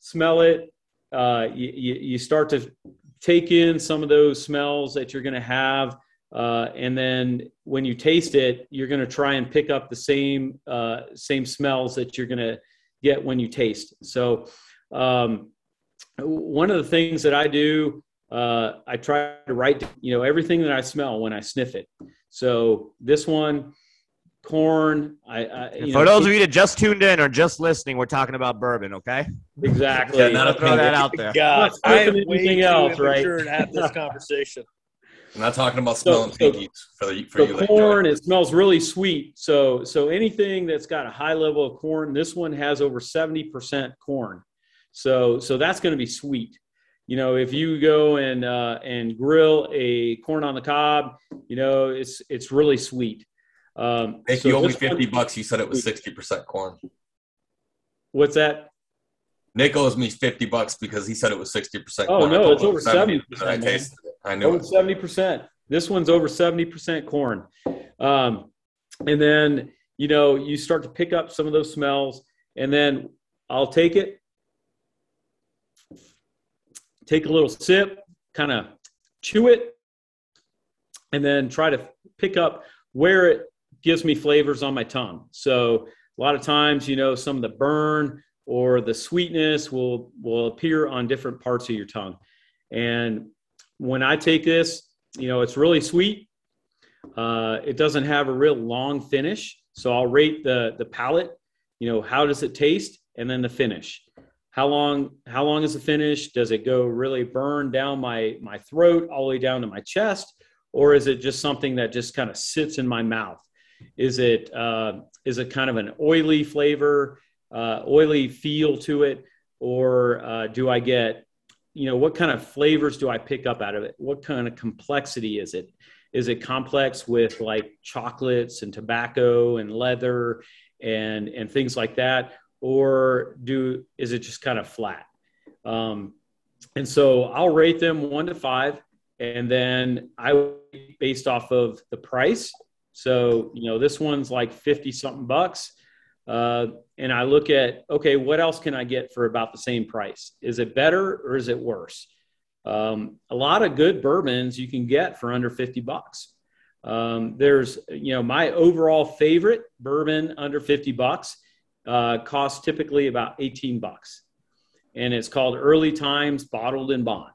smell it. Uh, you, you you start to take in some of those smells that you're gonna have. Uh, and then when you taste it, you're going to try and pick up the same uh, same smells that you're going to get when you taste. So um, one of the things that I do, uh, I try to write, you know, everything that I smell when I sniff it. So this one, corn. I, I you For know, those of you that just tuned in or just listening, we're talking about bourbon, okay? Exactly. Yeah, not throw that out there. God, I am way else, too immature right? to have this conversation. I'm not talking about smelling so, pinkies for, the, for so you. The corn, it smells really sweet. So so anything that's got a high level of corn, this one has over seventy percent corn. So so that's going to be sweet. You know, if you go and uh, and grill a corn on the cob, you know, it's it's really sweet. Um, Nick, so you owe me fifty bucks. You said it was sixty percent corn. What's that? Nick owes me fifty bucks because he said it was sixty percent corn. Oh, no, it's over seventy percent. I tasted it. I know over seventy percent. This one's over seventy percent corn. Um, and then, you know, you start to pick up some of those smells. And then I'll take it, take a little sip, kind of chew it, and then try to pick up where it gives me flavors on my tongue. So a lot of times, you know, some of the burn or the sweetness will, will appear on different parts of your tongue. And when I take this, you know, it's really sweet. Uh, it doesn't have a real long finish. So I'll rate the the palate, you know, how does it taste? And then the finish. How long, how long is the finish? Does it go really burn down my, my throat all the way down to my chest? Or is it just something that just kind of sits in my mouth? Is it, uh, is it kind of an oily flavor, uh, oily feel to it? Or uh, do I get, you know, what kind of flavors do I pick up out of it? What kind of complexity is it? Is it complex with like chocolates and tobacco and leather and, and things like that? Or do, is it just kind of flat? Um, and so I'll rate them one to five, and then I would based off of the price. So, you know, this one's like fifty something bucks. Uh, and I look at, okay, what else can I get for about the same price? Is it better or is it worse? Um, a lot of good bourbons you can get for under fifty bucks. Um, there's, you know, my overall favorite bourbon under fifty bucks, uh, costs typically about eighteen bucks, and it's called Early Times Bottled and Bond.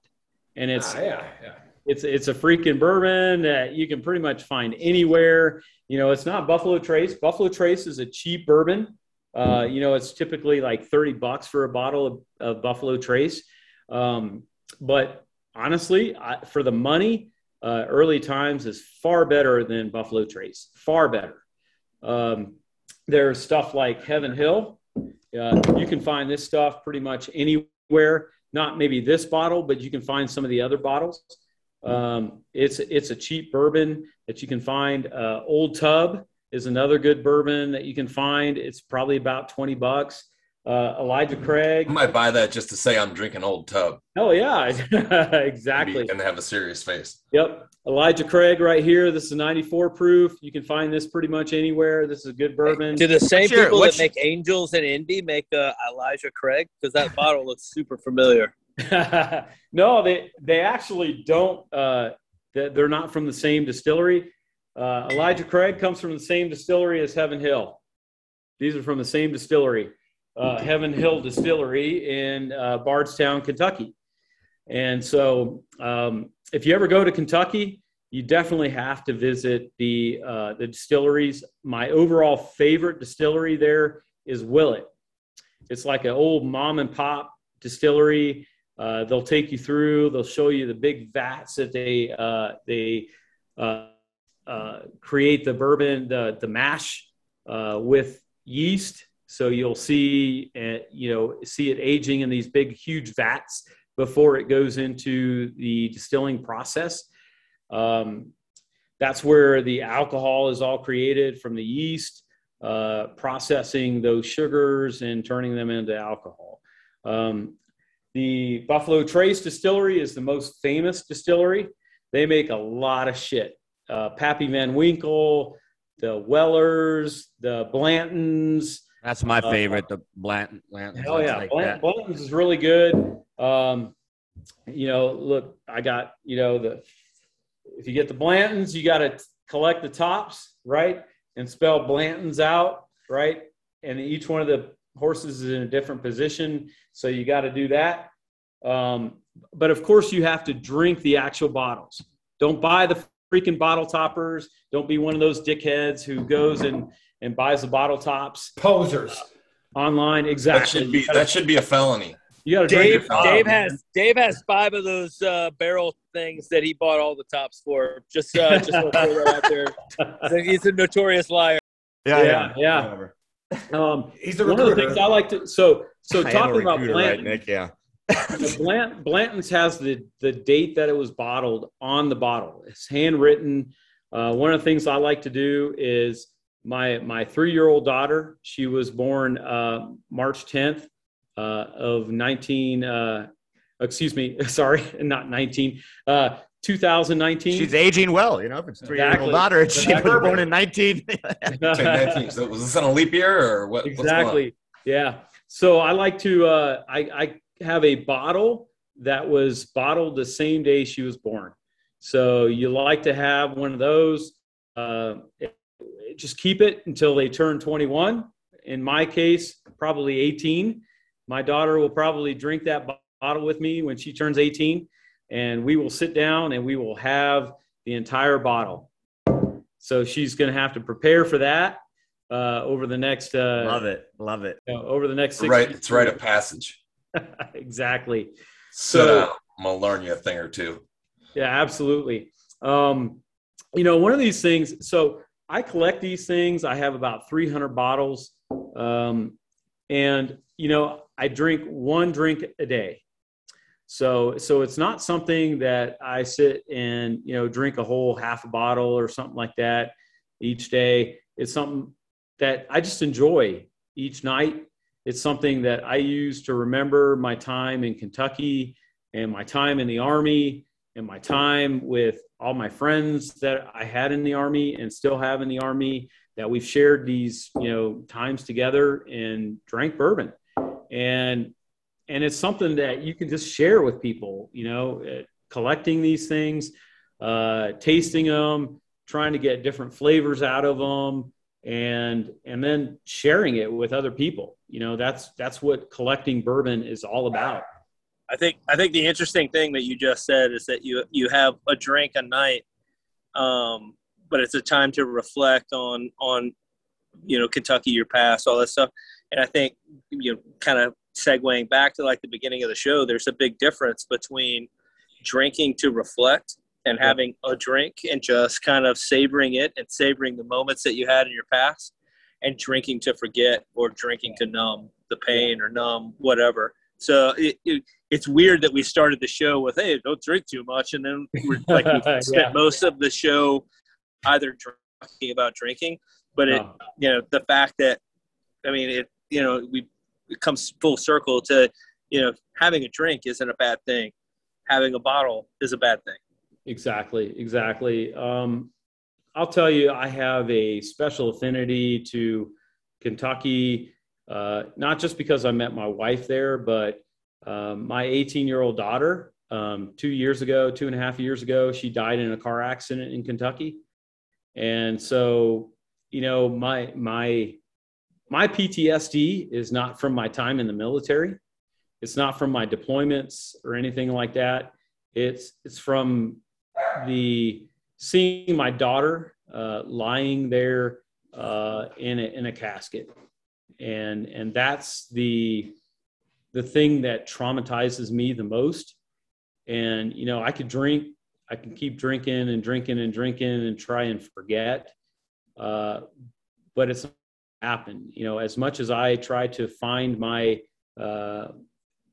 And it's, ah, yeah, yeah. It's it's a freaking bourbon that you can pretty much find anywhere. You know, it's not Buffalo Trace. Buffalo Trace is a cheap bourbon. Uh, you know, it's typically like thirty bucks for a bottle of, of Buffalo Trace. Um, but honestly, I, for the money, uh, Early Times is far better than Buffalo Trace. Far better. Um, There's stuff like Heaven Hill. Uh, you can find this stuff pretty much anywhere, not maybe this bottle, but you can find some of the other bottles. Um, it's, it's a cheap bourbon that you can find. Uh, Old Tub is another good bourbon that you can find. It's probably about twenty bucks. Uh, Elijah Craig. I might buy that just to say I'm drinking Old Tub. Oh, yeah, exactly. And have a serious face. Yep. Elijah Craig right here. This is ninety-four proof. You can find this pretty much anywhere. This is a good bourbon. Do the same sure. people What's that make Angels and Indy make uh, Elijah Craig? Because that bottle looks super familiar. No, they they actually don't. Uh, they're not from the same distillery. Uh, Elijah Craig comes from the same distillery as Heaven Hill. These are from the same distillery. Uh, Heaven Hill Distillery in uh, Bardstown, Kentucky. And so um, if you ever go to Kentucky, you definitely have to visit the uh, the distilleries. My overall favorite distillery there is Willett. It's like an old mom and pop distillery. Uh, they'll take you through. They'll show you the big vats that they uh, they uh, uh, create the bourbon, the, the mash uh, with yeast. So you'll see, uh, you know, see it aging in these big, huge vats before it goes into the distilling process. Um, that's where the alcohol is all created from the yeast, uh, processing those sugars and turning them into alcohol. Um, the Buffalo Trace Distillery is the most famous distillery. They make a lot of shit. Uh, Pappy Van Winkle, the Wellers, the Blanton's. That's my favorite, uh, the Blanton. Blanton's. Oh, yeah. Like Blanton, Blanton's is really good. Um, you know, look, I got, you know, the if you get the Blanton's, you got to collect the tops, right, and spell Blanton's out, right? And each one of the horses is in a different position, so you got to do that. Um, but, of course, you have to drink the actual bottles. Don't buy the freaking bottle toppers. Don't be one of those dickheads who goes and – and buys the bottle tops. Posers. Uh, online, exactly. That should be, gotta, that should be a felony. You gotta Dave, Dave has Dave has five of those uh, barrel things that he bought all the tops for. Just uh, just throw that out there. He's a, he's a notorious liar. Yeah, yeah, yeah. yeah. Um, he's a one of the things I like to. So, so I talking about Blanton, right, Nick, yeah. Blant, Blanton's has the the date that it was bottled on the bottle. It's handwritten. Uh, one of the things I like to do is. My my three-year-old daughter, she was born uh, March tenth uh, of nineteen, uh, excuse me, sorry, not nineteen, uh, two thousand nineteen. She's aging well, you know, if it's a three-year-old exactly. daughter and she was born in nineteen. So was this on a leap year or what? Exactly, yeah. So I like to, uh, I, I have a bottle that was bottled the same day she was born. So you like to have one of those. Uh, Just keep it until they turn twenty-one. In my case, probably eighteen. My daughter will probably drink that bottle with me when she turns eighteen, and we will sit down and we will have the entire bottle. So she's going to have to prepare for that uh, over the next. Uh, love it, love it. You know, over the next six. Right, it's rite of passage. Exactly. So, so I'm gonna learn you a thing or two. Yeah, absolutely. Um, you know, one of these things. So. I collect these things. I have about three hundred bottles. Um, and, you know, I drink one drink a day. So, so it's not something that I sit and, you know, drink a whole half a bottle or something like that each day. It's something that I just enjoy each night. It's something that I use to remember my time in Kentucky and my time in the Army and my time with all my friends that I had in the Army and still have in the Army, that we've shared these, you know, times together and drank bourbon. And, and it's something that you can just share with people, you know, uh, collecting these things, uh, tasting them, trying to get different flavors out of them, and, and then sharing it with other people. You know, that's, that's what collecting bourbon is all about. I think I think the interesting thing that you just said is that you you have a drink a night, um, but it's a time to reflect on on you know Kentucky, your past, all that stuff. And I think you know, kind of segueing back to like the beginning of the show, there's a big difference between drinking to reflect and having a drink and just kind of savoring it and savoring the moments that you had in your past. and drinking to forget or drinking to numb the pain or numb whatever. So it, it, it's weird that we started the show with, hey, don't drink too much. And then we're like, we spent yeah. most of the show either talking about drinking, but it, oh. you know, the fact that, I mean, it, you know, we it comes full circle to, you know, having a drink isn't a bad thing. Having a bottle is a bad thing. Exactly. Exactly. Um, I'll tell you, I have a special affinity to Kentucky, uh, not just because I met my wife there, but um, my eighteen-year-old daughter, um, two years ago, two and a half years ago, she died in a car accident in Kentucky. And so, you know, my my my P T S D is not from my time in the military. It's not from my deployments or anything like that. It's it's from the seeing my daughter uh, lying there uh, in a, in a casket, and and that's the the thing that traumatizes me the most. And you know, I could drink, I can keep drinking and drinking and drinking and try and forget, uh, but it's not happened. You know, as much as I try to find my uh,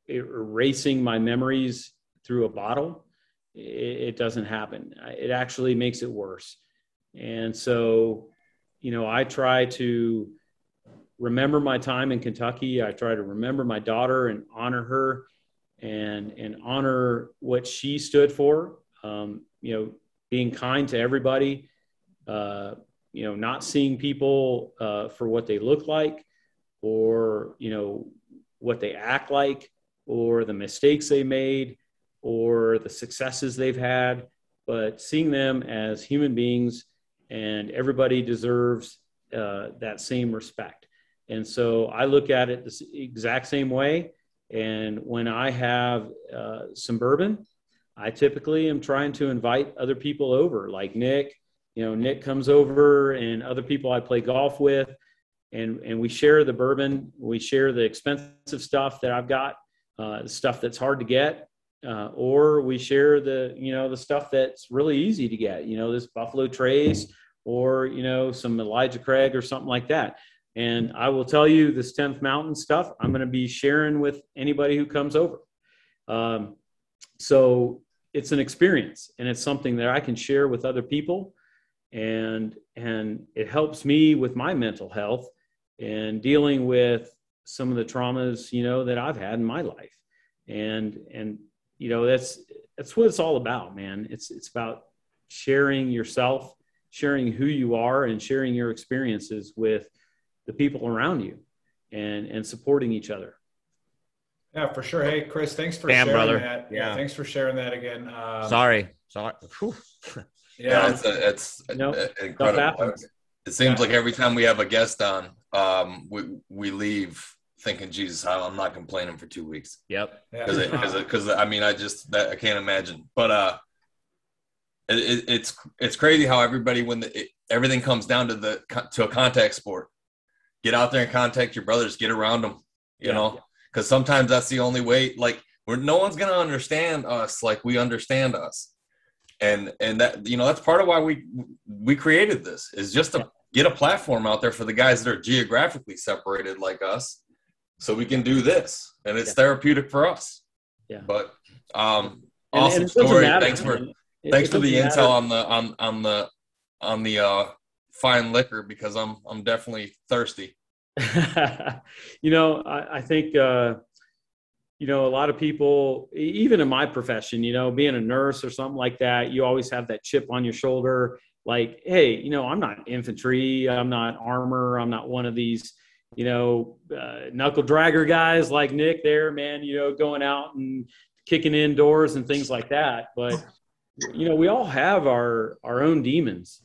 erasing my memories through a bottle, it doesn't happen. It actually makes it worse. And so, you know, I try to remember my time in Kentucky. I try to remember my daughter and honor her and, and honor what she stood for. Um, you know, being kind to everybody, uh, you know, not seeing people uh, for what they look like or, you know, what they act like or the mistakes they made or the successes they've had, but seeing them as human beings, and everybody deserves uh, that same respect. And so I look at it the exact same way. And when I have uh, some bourbon, I typically am trying to invite other people over, like Nick. You know, Nick comes over and other people I play golf with, and, and we share the bourbon, we share the expensive stuff that I've got, uh, stuff that's hard to get. Uh, or we share the, you know, the stuff that's really easy to get, you know, this Buffalo Trace or, you know, some Elijah Craig or something like that. And I will tell you, this tenth Mountain stuff, I'm going to be sharing with anybody who comes over. Um, so it's an experience, and it's something that I can share with other people, and, and it helps me with my mental health and dealing with some of the traumas, you know, that I've had in my life. And, and, you know, that's, that's what it's all about, man. It's, it's about sharing yourself, sharing who you are, and sharing your experiences with the people around you, and, and supporting each other. Yeah, for sure. Hey, Chris, thanks for Damn, sharing brother. that. Yeah, yeah. Thanks for sharing that again. Um, sorry. Sorry. yeah. No, it's a, it's nope. a, incredible. It seems yeah. like every time we have a guest on, um, we, we leave thinking, Jesus, I'm not complaining for two weeks. Yep. Because, because I mean, I just that, I can't imagine. But uh, it, it's it's crazy how everybody, when the, it, everything comes down to the to a contact sport, get out there and contact your brothers, get around them, you yeah, know, because yeah. sometimes that's the only way. Like, we're no one's gonna understand us like we understand us, and and that, you know, that's part of why we we created this, is just to yeah. get a platform out there for the guys that are geographically separated like us. So we can do this, and it's yeah. therapeutic for us. Yeah. But um, awesome and, and story. Thanks for it, thanks it for the intel matter. on the on on the on the uh, fine liquor, because I'm I'm definitely thirsty. You know, I, I think uh, you know, a lot of people, even in my profession, you know, being a nurse or something like that, you always have that chip on your shoulder, like, hey, you know, I'm not infantry, I'm not armor, I'm not one of these, you know, uh, knuckle dragger guys like Nick there, man, you know, going out and kicking in doors and things like that. But, you know, we all have our, our own demons.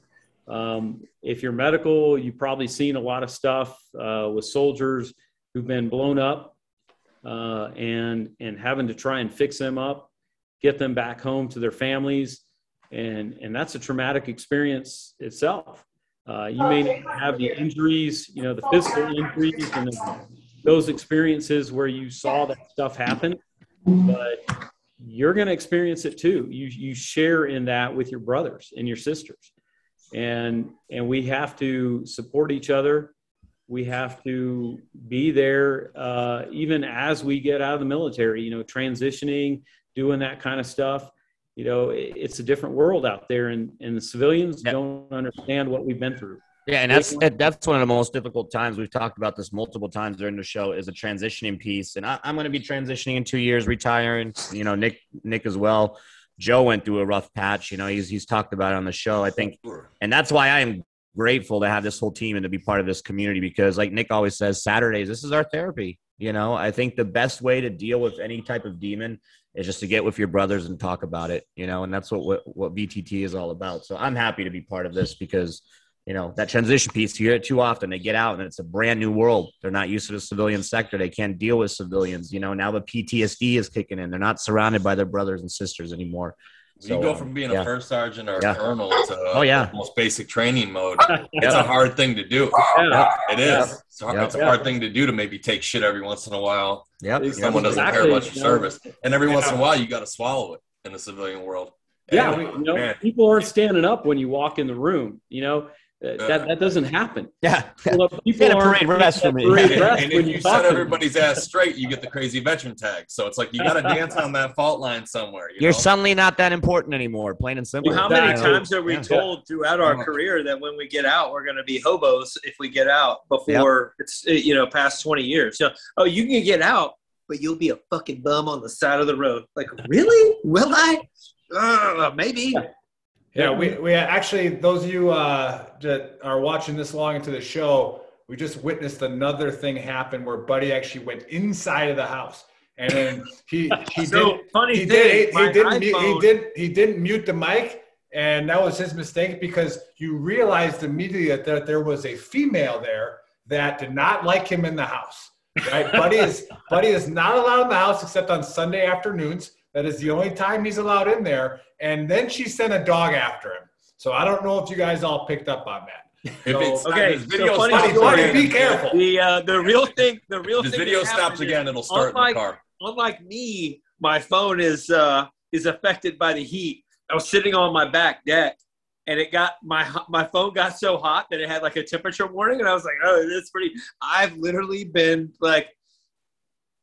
Um, if you're medical, you've probably seen a lot of stuff uh, with soldiers who've been blown up uh, and, and having to try and fix them up, get them back home to their families. And, and that's a traumatic experience itself. Uh, you may not have the injuries, you know, the physical injuries and the, those experiences where you saw that stuff happen, but you're going to experience it too. You you share in that with your brothers and your sisters, and and we have to support each other We have to be there uh, even as we get out of the military, you know, transitioning, doing that kind of stuff. You know, it, it's a different world out there, and, and the civilians yep. don't understand what we've been through. Yeah, and that's that's one of the most difficult times. We've talked about this multiple times during the show, is a transitioning piece. And I, I'm going to be transitioning in two years, retiring. You know, Nick Nick as well. Joe went through a rough patch. You know, he's he's talked about it on the show, I think. And that's why I am grateful to have this whole team and to be part of this community, because like Nick always says, Saturdays, this is our therapy. You know, I think the best way to deal with any type of demon is just to get with your brothers and talk about it, you know, and that's what what, what V T T is all about. So I'm happy to be part of this because – you know, that transition piece, you hear it too often. They get out and it's a brand new world. They're not used to the civilian sector. They can't deal with civilians. You know, now the P T S D is kicking in. They're not surrounded by their brothers and sisters anymore. So, you go from being um, yeah. a first sergeant or a yeah. colonel to uh, oh, yeah. most basic training mode. It's yeah. a hard thing to do. Yeah. It is. Yeah. It's, hard, yeah. it's a hard thing to do to maybe take shit every once in a while. Yeah. Someone doesn't exactly. care about your yeah. service. And every yeah. once in a while, you got to swallow it in the civilian world. Yeah, yeah, you know, man. People aren't standing up when you walk in the room. You know, that that, that doesn't happen. Yeah, people are parade rest for me. Parade yeah. And if you set everybody's ass straight, you get the crazy veteran tag. So it's like you got to dance on that fault line somewhere. You You're know? Suddenly not that important anymore, plain and simple. Well, how many times are we yeah. told throughout our career that when we get out, we're going to be hobos if we get out before yep. it's you know past twenty years? So, oh, you can get out, but you'll be a fucking bum on the side of the road. Like, really? Will I? Uh, maybe. Yeah, we, we actually, those of you uh, that are watching this long into the show, we just witnessed another thing happen where Buddy actually went inside of the house, and then he he so did funny he did he, he didn't mu- he did he didn't mute the mic, and that was his mistake, because you realized immediately that, that there was a female there that did not like him in the house. Right, Buddy is Buddy is not allowed in the house except on Sunday afternoons. That is the only time he's allowed in there. And then she sent a dog after him. So I don't know if you guys all picked up on that. So, if okay, video so funny, funny, be careful. The uh, the real thing, the real if thing. If the video stops again, it'll start unlike, in the car. Unlike me, my phone is uh, is affected by the heat. I was sitting on my back deck, and it got my my phone got so hot that it had like a temperature warning, and I was like, oh, this is pretty. I've literally been like.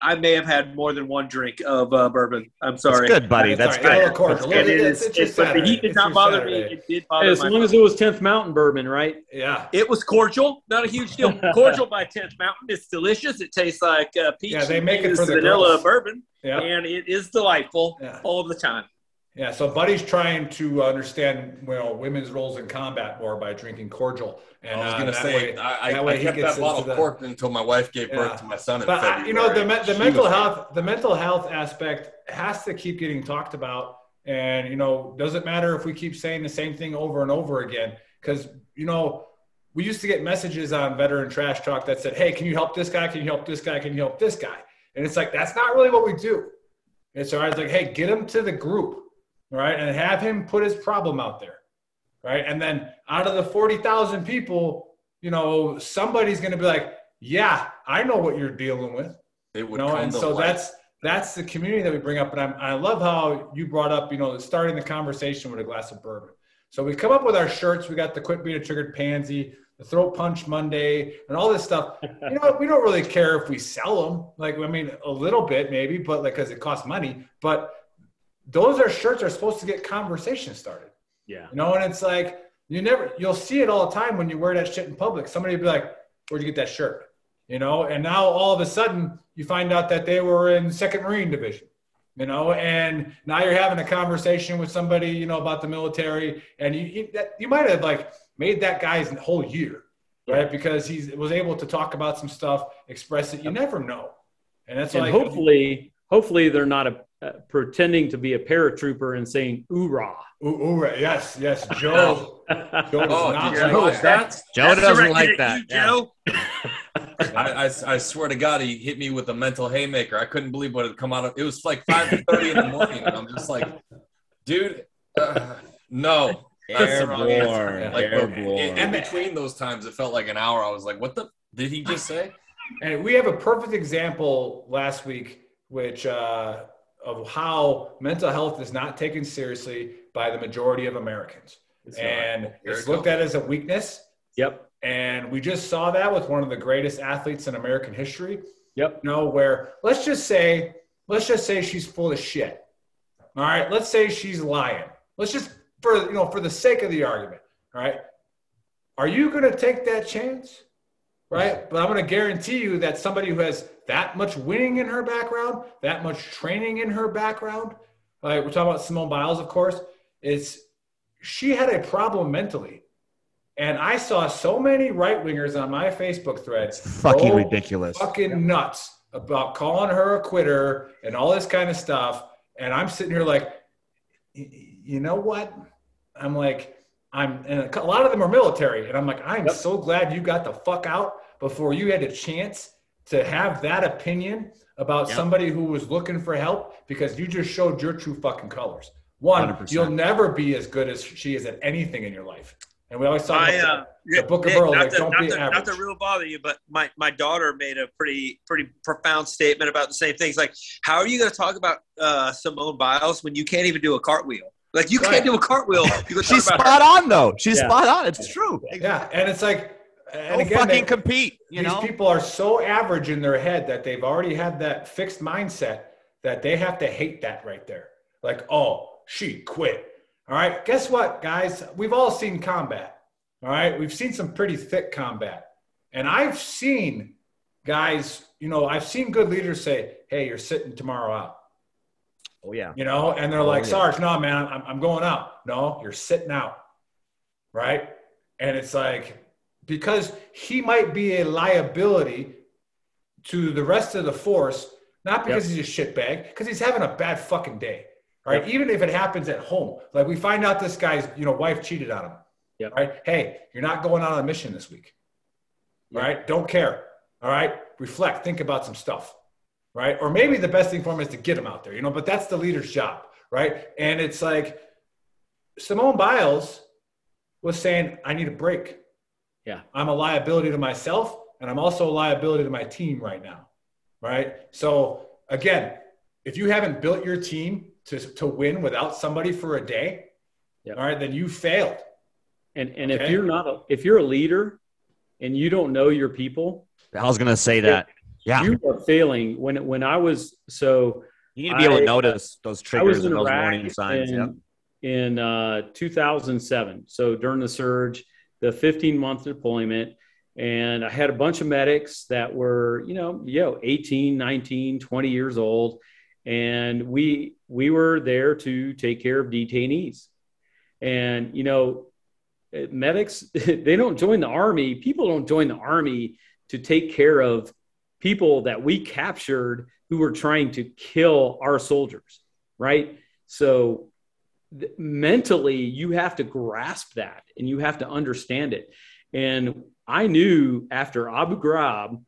I may have had more than one drink of uh, bourbon. I'm sorry. That's good, buddy. That's good. Right. Right. That's good. It is. It's it's, but the heat did not bother Saturday. me. It did bother me. As long as it was tenth Mountain bourbon, right? Yeah. It was cordial. Not a huge deal. Cordial by tenth Mountain. It's delicious. It tastes like uh, peach. Yeah, they make it for the vanilla girls. Bourbon. Yeah. And it is delightful yeah. all the time. Yeah, so Buddy's trying to understand, well, women's roles in combat more by drinking cordial. And I was going to uh, say, way, I, I, I kept that bottle corked until my wife gave yeah. birth to my son in but February. I, you know, the, the mental health, there. the mental health aspect has to keep getting talked about, and you know, doesn't matter if we keep saying the same thing over and over again, because you know, we used to get messages on Veteran Trash Talk that said, "Hey, can you help this guy? Can you help this guy? Can you help this guy?" And it's like, that's not really what we do. And so I was like, "Hey, get him to the group." Right, and have him put his problem out there, right? And then out of the forty thousand people, you know, somebody's going to be like, yeah, I know what you're dealing with. It would you know? And so life. that's that's the community that we bring up. And I'm, I love how you brought up, you know, starting the conversation with a glass of bourbon. So we come up with our shirts. We got the Quit Being a Triggered Pansy, the Throat Punch Monday, and all this stuff. You know, we don't really care if we sell them. Like, I mean, a little bit maybe, but like, because it costs money. But those are shirts are supposed to get conversation started. Yeah. You know, and it's like, you never, you'll see it all the time when you wear that shit in public. Somebody will be like, where'd you get that shirt? You know, and now all of a sudden you find out that they were in second Marine Division, you know, and now you're having a conversation with somebody, you know, about the military, and you, you, that, you might have like made that guy's whole year, right? Yeah. Because he was able to talk about some stuff, express it. You never know. And that's and like, hopefully, hopefully they're not a, Uh, pretending to be a paratrooper and saying "oorah." Oorah, yes, yes, Joe. Joe does oh, not yeah, like that. That's, Joe that's doesn't like that. You, Joe. I, I, I swear to God, he hit me with a mental haymaker. I couldn't believe what had come out of. It was like five thirty in the morning, and I'm just like, dude, uh, no. That's wrong. Like, in, in between those times, it felt like an hour. I was like, what the did he just say? And we have a perfect example last week, which. Uh, of how mental health is not taken seriously by the majority of Americans. It's and it's looked at as a weakness. Yep. And we just saw that with one of the greatest athletes in American history. Yep. You know, where let's just say, let's just say she's full of shit. All right. Let's say she's lying. Let's just, for, you know, for the sake of the argument. All right. Are you going to take that chance? Right. But I'm going to guarantee you that somebody who has that much winning in her background, that much training in her background, right? We're talking about Simone Biles, of course. It's, she had a problem mentally. And I saw so many right-wingers on my Facebook threads. Fucking go ridiculous. Fucking nuts about calling her a quitter and all this kind of stuff. And I'm sitting here like, you know what? I'm like, I'm, and a lot of them are military. And I'm like, I'm yep. so glad you got the fuck out before you had a chance to have that opinion about yep. somebody who was looking for help, because you just showed your true fucking colors. One, one hundred percent. You'll never be as good as she is at anything in your life. And we always talk about uh, the, the book of Earl, like, don't be average. Not to real bother you, but my, my daughter made a pretty pretty profound statement about the same things. Like, how are you going to talk about uh, Simone Biles when you can't even do a cartwheel? Like, you right. can't do a cartwheel. She's spot her. on, though. She's yeah. spot on. It's true. Exactly. Yeah, and it's like – and again, fucking they, compete. You these know? people are so average in their head that they've already had that fixed mindset that they have to hate that right there. Like, oh, she quit. All right, guess what, guys? We've all seen combat, all right? We've seen some pretty thick combat. And I've seen guys, you know, I've seen good leaders say, hey, you're sitting tomorrow out. Oh, yeah. You know, and they're oh, like, yeah. Sarge, no, man, I'm, I'm going out. No, you're sitting out, right? And it's like, because he might be a liability to the rest of the force, not because yep. he's a shitbag, because he's having a bad fucking day. Right. Yep. Even if it happens at home, like we find out this guy's, you know, wife cheated on him. Yep. Right. Hey, you're not going on a mission this week. Yep. Right. Don't care. All right. Reflect, think about some stuff. Right. Or maybe the best thing for him is to get him out there, you know, but that's the leader's job. Right. And it's like Simone Biles was saying, I need a break. Yeah. I'm a liability to myself. And I'm also a liability to my team right now. Right. So again, if you haven't built your team to to win without somebody for a day, yep. all right, then you failed. And and okay? if you're not a, if you're a leader and you don't know your people, I was going to say that. Yeah, you are failing. When when I was so you need to be I, able to notice those triggers and those warning signs. In, yep. in uh, two thousand seven, so during the surge, the fifteen month deployment, and I had a bunch of medics that were you know yo eighteen, nineteen, twenty years old. And we we were there to take care of detainees. And, you know, medics, they don't join the Army. People don't join the Army to take care of people that we captured who were trying to kill our soldiers, right? So th- mentally, you have to grasp that and you have to understand it. And I knew after Abu Ghraib,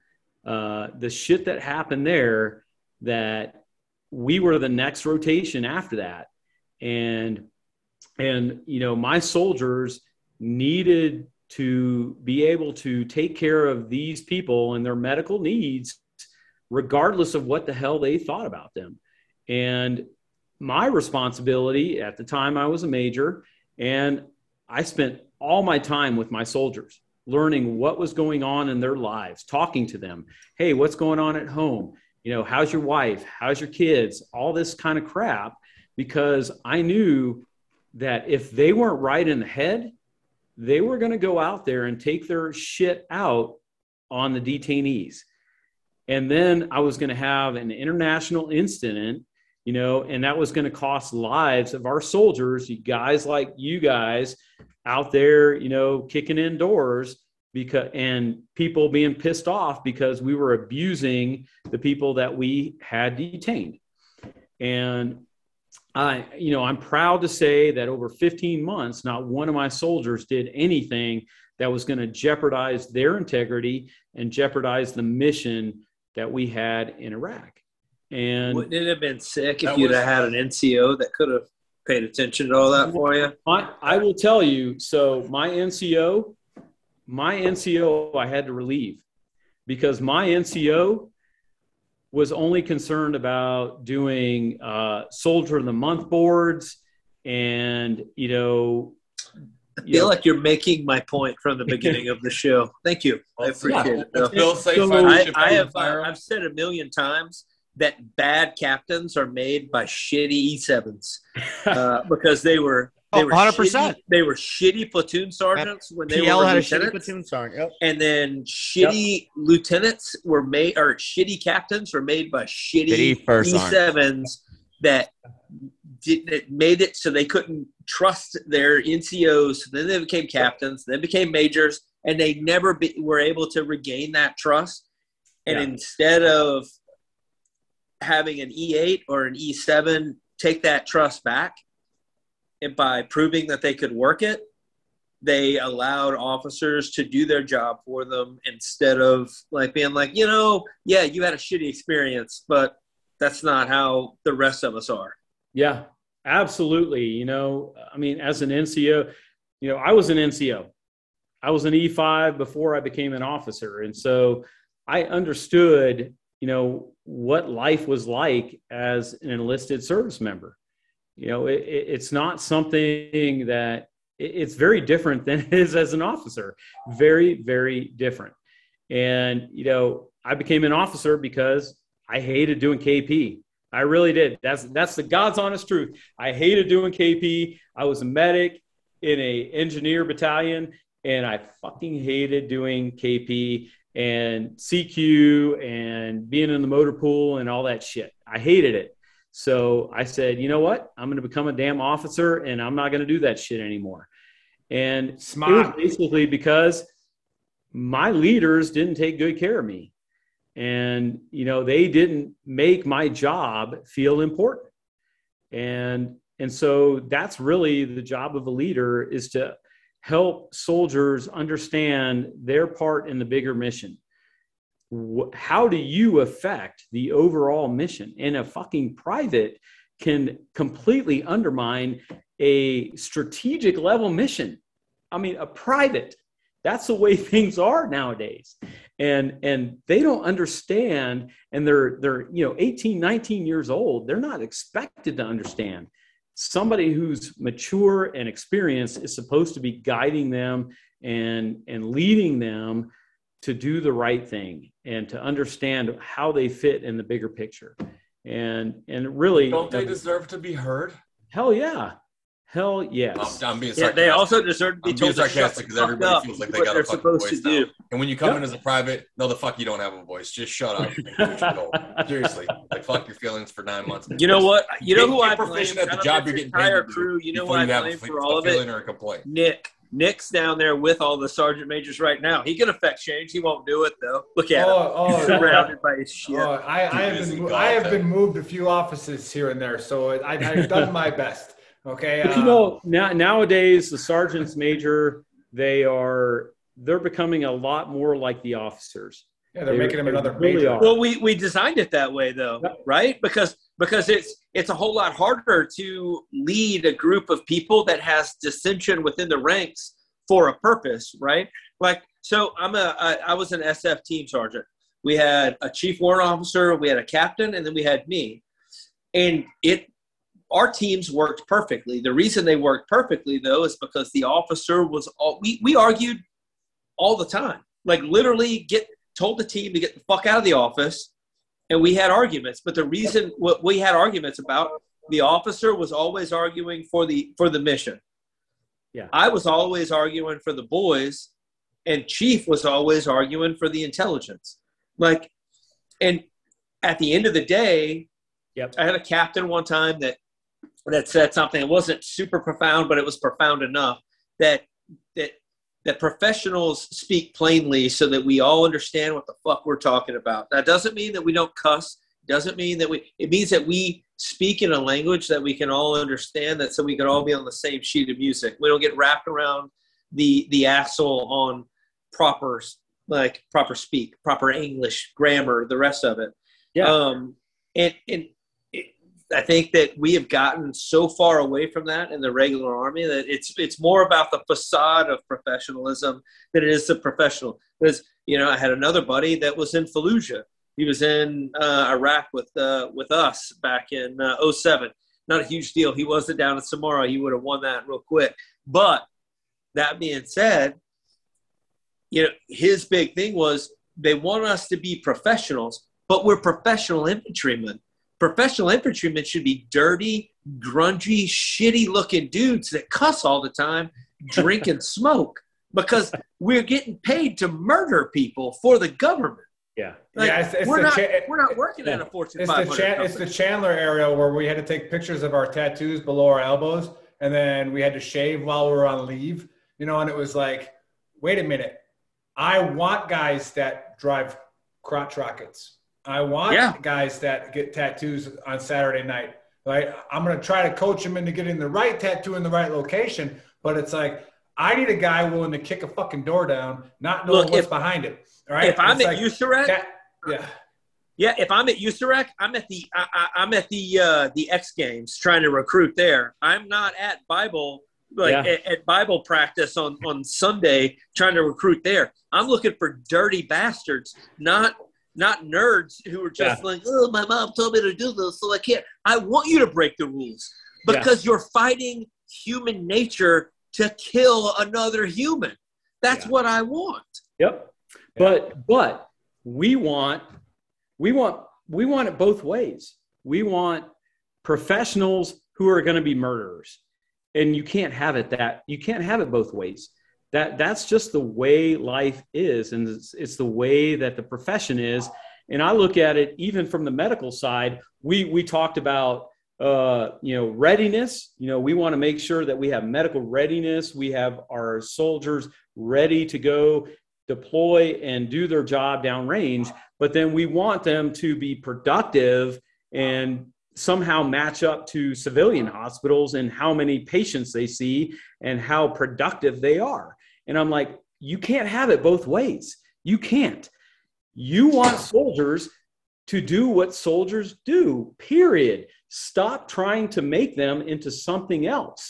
uh, the shit that happened there, that we were the next rotation after that. And, and, you know, my soldiers needed to be able to take care of these people and their medical needs, regardless of what the hell they thought about them. And my responsibility at the time, I was a major, and I spent all my time with my soldiers, learning what was going on in their lives, talking to them. Hey, what's going on at home? You know, how's your wife? How's your kids? All this kind of crap, because I knew that if they weren't right in the head, they were going to go out there and take their shit out on the detainees. And then I was going to have an international incident, you know, and that was going to cost lives of our soldiers, you guys like you guys out there, you know, kicking indoors. Because and people being pissed off because we were abusing the people that we had detained. And I, you know, I'm proud to say that over fifteen months, not one of my soldiers did anything that was going to jeopardize their integrity and jeopardize the mission that we had in Iraq. And wouldn't it have been sick if you'd was, have had an N C O that could have paid attention to all that for you? I, I will tell you. So my N C O. My N C O I had to relieve, because my N C O was only concerned about doing uh, Soldier of the Month boards and, you know, I feel Yo. like you're making my point from the beginning of the show. Thank you. I appreciate yeah. it. No. Bill, say so, I, I have, uh, I've said a million times that bad captains are made by shitty E sevens uh, because they were they oh, were shitty, they were shitty platoon sergeants when they P L were had lieutenants, a shitty platoon sergeant. Yep. And then shitty yep. lieutenants were made or shitty captains were made by shitty E sevens that didn't it made it so they couldn't trust their N C Os. Then they became captains, then became majors, and they never be, were able to regain that trust. And yeah. instead of having an E eight or an E seven take that trust back, and by proving that they could work it, they allowed officers to do their job for them instead of like being like, you know, yeah, you had a shitty experience, but that's not how the rest of us are. Yeah, absolutely. You know, I mean, as an N C O, you know, I was an N C O. I was an E five before I became an officer. And so I understood, you know, what life was like as an enlisted service member. You know, it, it, it's not something that it, it's very different than it is as an officer. Very, very different. And, you know, I became an officer because I hated doing K P. I really did. That's that's the God's honest truth. I hated doing K P. I was a medic in a engineer battalion, and I fucking hated doing K P and C Q and being in the motor pool and all that shit. I hated it. So I said, you know what? I'm going to become a damn officer, and I'm not going to do that shit anymore. And smart, basically because my leaders didn't take good care of me. And, you know, they didn't make my job feel important. And, and so that's really the job of a leader, is to help soldiers understand their part in the bigger mission. How do you affect the overall mission? And a fucking private can completely undermine a strategic level mission. I mean, a private. That's the way things are nowadays. And, and they don't understand, and they're, they're, you know, eighteen, nineteen years old. They're not expected to understand. Somebody who's mature and experienced is supposed to be guiding them and, and leading them to do the right thing and to understand how they fit in the bigger picture. And, and really, don't they deserve to be heard? Hell yeah. Hell yes. Well, I'm being yeah, they also deserve to be I'm told being sarcastic because everybody feels like they got a fucking voice now. And when you come yep. in as a private, no, the fuck, you don't have a voice. Just shut up. And seriously, like fuck your feelings for nine months. You know what? You, you know who I blame? At the job you're getting paid crew. You know who I blame for all of it? Nick. Nick's down there with all the sergeant majors right now. He can affect change. He won't do it though. Look at oh, him. Oh, He's surrounded by his shit. Oh, I, I have been I have been moved a few offices here and there, so I, I've done my best. Okay. Uh, but you know, now, nowadays the sergeants major, they are they're becoming a lot more like the officers. Yeah, they're they, making them they another really major. Are. Well, we we designed it that way though, yeah. right? Because because it's it's a whole lot harder to lead a group of people that has dissension within the ranks for a purpose, right? Like, so I'm a I, I was an S F team sergeant. We had a chief warrant officer, we had a captain, and then we had me, and it. Our teams worked perfectly. The reason they worked perfectly, though, is because the officer was all we, – we argued all the time. Like, literally get told the team to get the fuck out of the office, and we had arguments. But the reason what we had arguments about, the officer was always arguing for the for the mission. Yeah, I was always arguing for the boys, and Chief was always arguing for the intelligence. Like, and at the end of the day, yep. I had a captain one time that – that said something. It wasn't super profound, but it was profound enough that that that professionals speak plainly so that we all understand what the fuck we're talking about. That doesn't mean that we don't cuss. Doesn't mean that we. It means that we speak in a language that we can all understand. That so we can all be on the same sheet of music. We don't get wrapped around the the axle on proper like proper speak, proper English grammar, the rest of it. Yeah. Um, and and. I think that we have gotten so far away from that in the regular Army that it's it's more about the facade of professionalism than it is the professional. Because, you know, I had another buddy that was in Fallujah. He was in uh, Iraq with uh, with us back in uh, oh seven. Not a huge deal. He wasn't down in Samara. He would have won that real quick. But That being said, you know, his big thing was they want us to be professionals, but we're professional infantrymen. Professional infantrymen should be dirty, grungy, shitty-looking dudes that cuss all the time, drink and smoke, because we're getting paid to murder people for the government. Yeah, like, yeah it's, it's we're, not, cha- we're not working yeah. at a Fortune it's five hundred the cha- company. It's the Chandler area where we had to take pictures of our tattoos below our elbows, and then we had to shave while we were on leave, you know, and it was like, wait a minute. I want guys that drive crotch rockets. I want yeah. guys that get tattoos on Saturday night, right? I'm going to try to coach them into getting the right tattoo in the right location, but it's like, I need a guy willing to kick a fucking door down, not knowing Look, what's if, behind it. All right. If I'm it's at like, USAREC, that, yeah, yeah. If I'm at USAREC, I'm at the I, I, I'm at the uh, the X Games trying to recruit there. I'm not at Bible like yeah. at, at Bible practice on, on Sunday trying to recruit there. I'm looking for dirty bastards, not not nerds who are just yeah. like, oh, my mom told me to do this, so I can't. I want you to break the rules because yeah. you're fighting human nature to kill another human. That's yeah. what I want. Yep. Yeah. But but we want we want we want it both ways. We want professionals who are going to be murderers. And you can't have it that you can't have it both ways. That that's just the way life is, and it's, it's the way that the profession is. And I look at it even from the medical side. We we talked about Uh, you know, readiness, you know, we want to make sure that we have medical readiness. We have our soldiers ready to go deploy and do their job downrange, but then we want them to be productive and somehow match up to civilian hospitals and how many patients they see and how productive they are. And I'm like, you can't have it both ways. You can't. You want soldiers to do what soldiers do, period. Stop trying to make them into something else,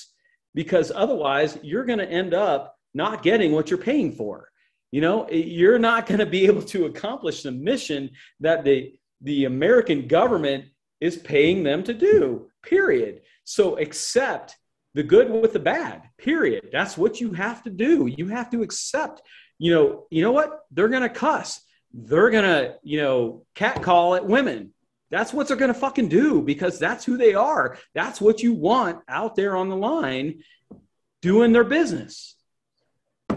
because otherwise you're going to end up not getting what you're paying for. You know, you're not going to be able to accomplish the mission that the, the American government is paying them to do, period. So accept the good with the bad, period. That's what you have to do. You have to accept, you know, you know what? They're going to cuss. They're going to, you know, catcall at women. That's what they're going to fucking do, because that's who they are. That's what you want out there on the line doing their business.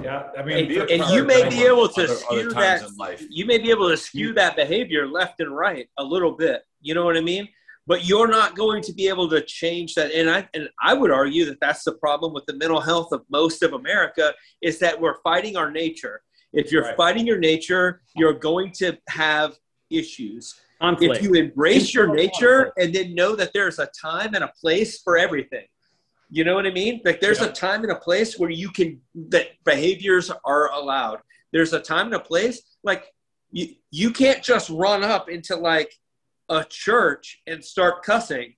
Yeah, I mean, and, and you may be able to other, skew other that. You may be able to skew that behavior left and right a little bit. You know what I mean? But you're not going to be able to change that. And I and I would argue that that's the problem with the mental health of most of America, is that we're fighting our nature. If you're right. fighting your nature, you're going to have issues. Conflict. If you embrace your nature and then know that there's a time and a place for everything, you know what I mean? Like there's yeah. a time and a place where you can, that behaviors are allowed. There's a time and a place. Like you, you can't just run up into like a church and start cussing.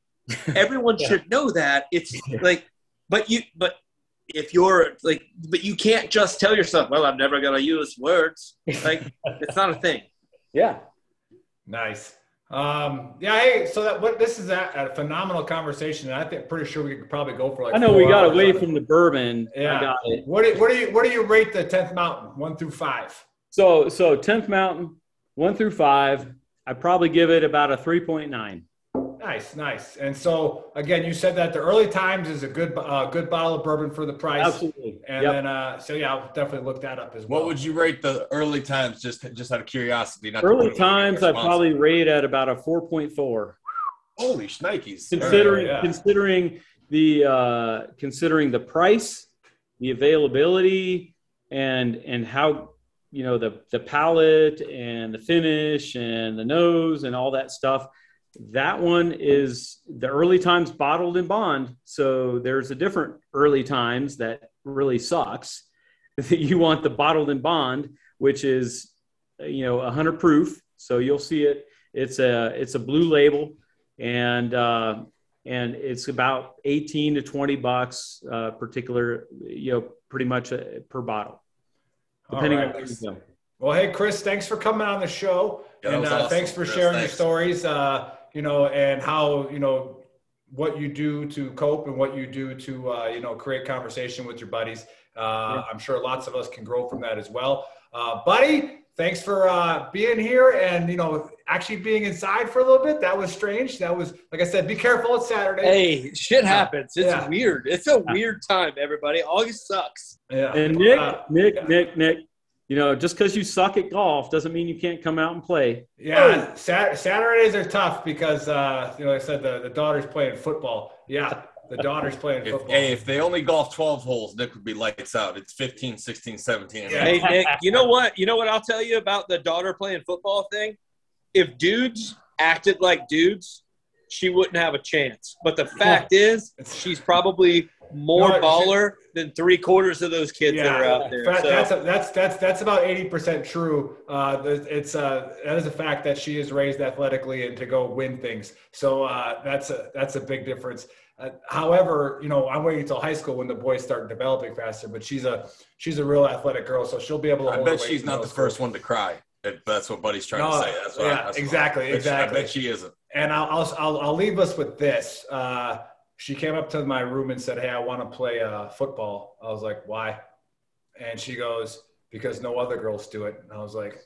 Everyone yeah. should know that. It's like, but you, but if you're like, but you can't just tell yourself, well, I'm never going to use words. Like it's not a thing. Yeah. Nice. Um, yeah. Hey, so that what this is a, a phenomenal conversation, and I think pretty sure we could probably go for like. I know we got away from the bourbon. Yeah. I got it. What do what do you what do you rate the tenth Mountain one through five? So so tenth Mountain one through five, I probably give it about a three point nine. Nice, nice. And so again, you said that the Early Times is a good uh, good bottle of bourbon for the price. Absolutely. And yep. then uh, so yeah, I'll definitely look that up as well. What would you rate the Early Times, just just out of curiosity? Not Early Times, I'd probably rate at about a four point four. Holy shnikes! Considering yeah. considering the uh, considering the price, the availability, and and how you know the the palate and the finish and the nose and all that stuff. That one is the Early Times bottled in bond. So there's a different Early Times that really sucks. You want the bottled in bond, which is, you know, one hundred proof. So you'll see it. It's a, it's a blue label, and, uh, and it's about eighteen to twenty bucks, uh, particular, you know, pretty much uh, per bottle. Depending on what you know. Well, hey, Chris, thanks for coming on the show. Yeah, and uh, awesome. Thanks for Chris, sharing thanks. your stories. Uh, You know, and how, you know, what you do to cope and what you do to, uh, you know, create conversation with your buddies. Uh, I'm sure lots of us can grow from that as well. Uh, buddy, thanks for uh, being here and, you know, actually being inside for a little bit. That was strange. That was, like I said, be careful. It's Saturday. Hey, shit happens. It's yeah. weird. It's a weird time, everybody. August sucks. Yeah. And Nick, uh, Nick, yeah. Nick, Nick, you know, just because you suck at golf doesn't mean you can't come out and play. Yeah, oh. Sat- Saturdays are tough because, uh, you know, like I said, the, the daughter's playing football. Yeah. The daughter's playing football. If, hey, if they only golf twelve holes, Nick would be lights out. It's fifteen, sixteen, seventeen. Yeah. Hey, Nick, you know what? You know what I'll tell you about the daughter playing football thing? If dudes acted like dudes, she wouldn't have a chance. But the fact yeah. is, she's probably more no, baller she, than three quarters of those kids yeah, that are out there. Fact, so. that's, a, that's, that's, that's about eighty percent true. Uh, it's uh, that is a fact that she is raised athletically and to go win things. So uh, that's a that's a big difference. Uh, however, you know, I'm waiting until high school when the boys start developing faster, but she's a, she's a real athletic girl. So she'll be able to, I hold bet she's not the schools. First one to cry. If that's what buddy's trying no, to say. That's what yeah, I, that's exactly. What I, exactly. I bet she isn't. And I'll, I'll, I'll, I'll leave us with this. Uh, she came up to my room and said, "Hey, I want to play uh football." I was like, "Why?" And she goes, "Because no other girls do it." And I was like,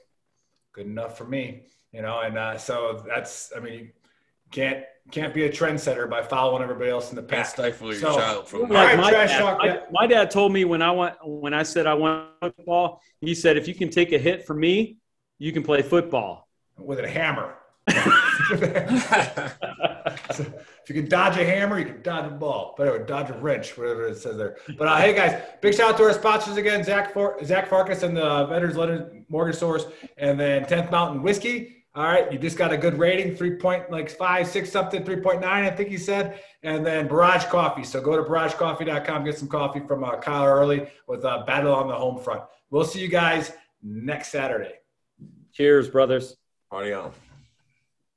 good enough for me, you know? And, uh, so that's, I mean, you can't, Can't be a trendsetter by following everybody else in the past. Stifle your so, child from like my, dad, my, my dad told me when I went, when I said I want football, he said, "If you can take a hit for me, you can play football with a hammer." So if you can dodge a hammer, you can dodge a ball. But anyway, dodge a wrench, whatever it says there. But uh, hey, guys, big shout out to our sponsors again: Zach Far- Zach Farkas and the Veterans Mortgage Source, and then tenth Mountain Whiskey. All right, you just got a good rating, three point like five, six something, three point nine, I think he said. And then Barrage Coffee. So go to barrage coffee dot com, get some coffee from uh, Kyle Early with uh, Battle on the Home Front. We'll see you guys next Saturday. Cheers, brothers. Party on.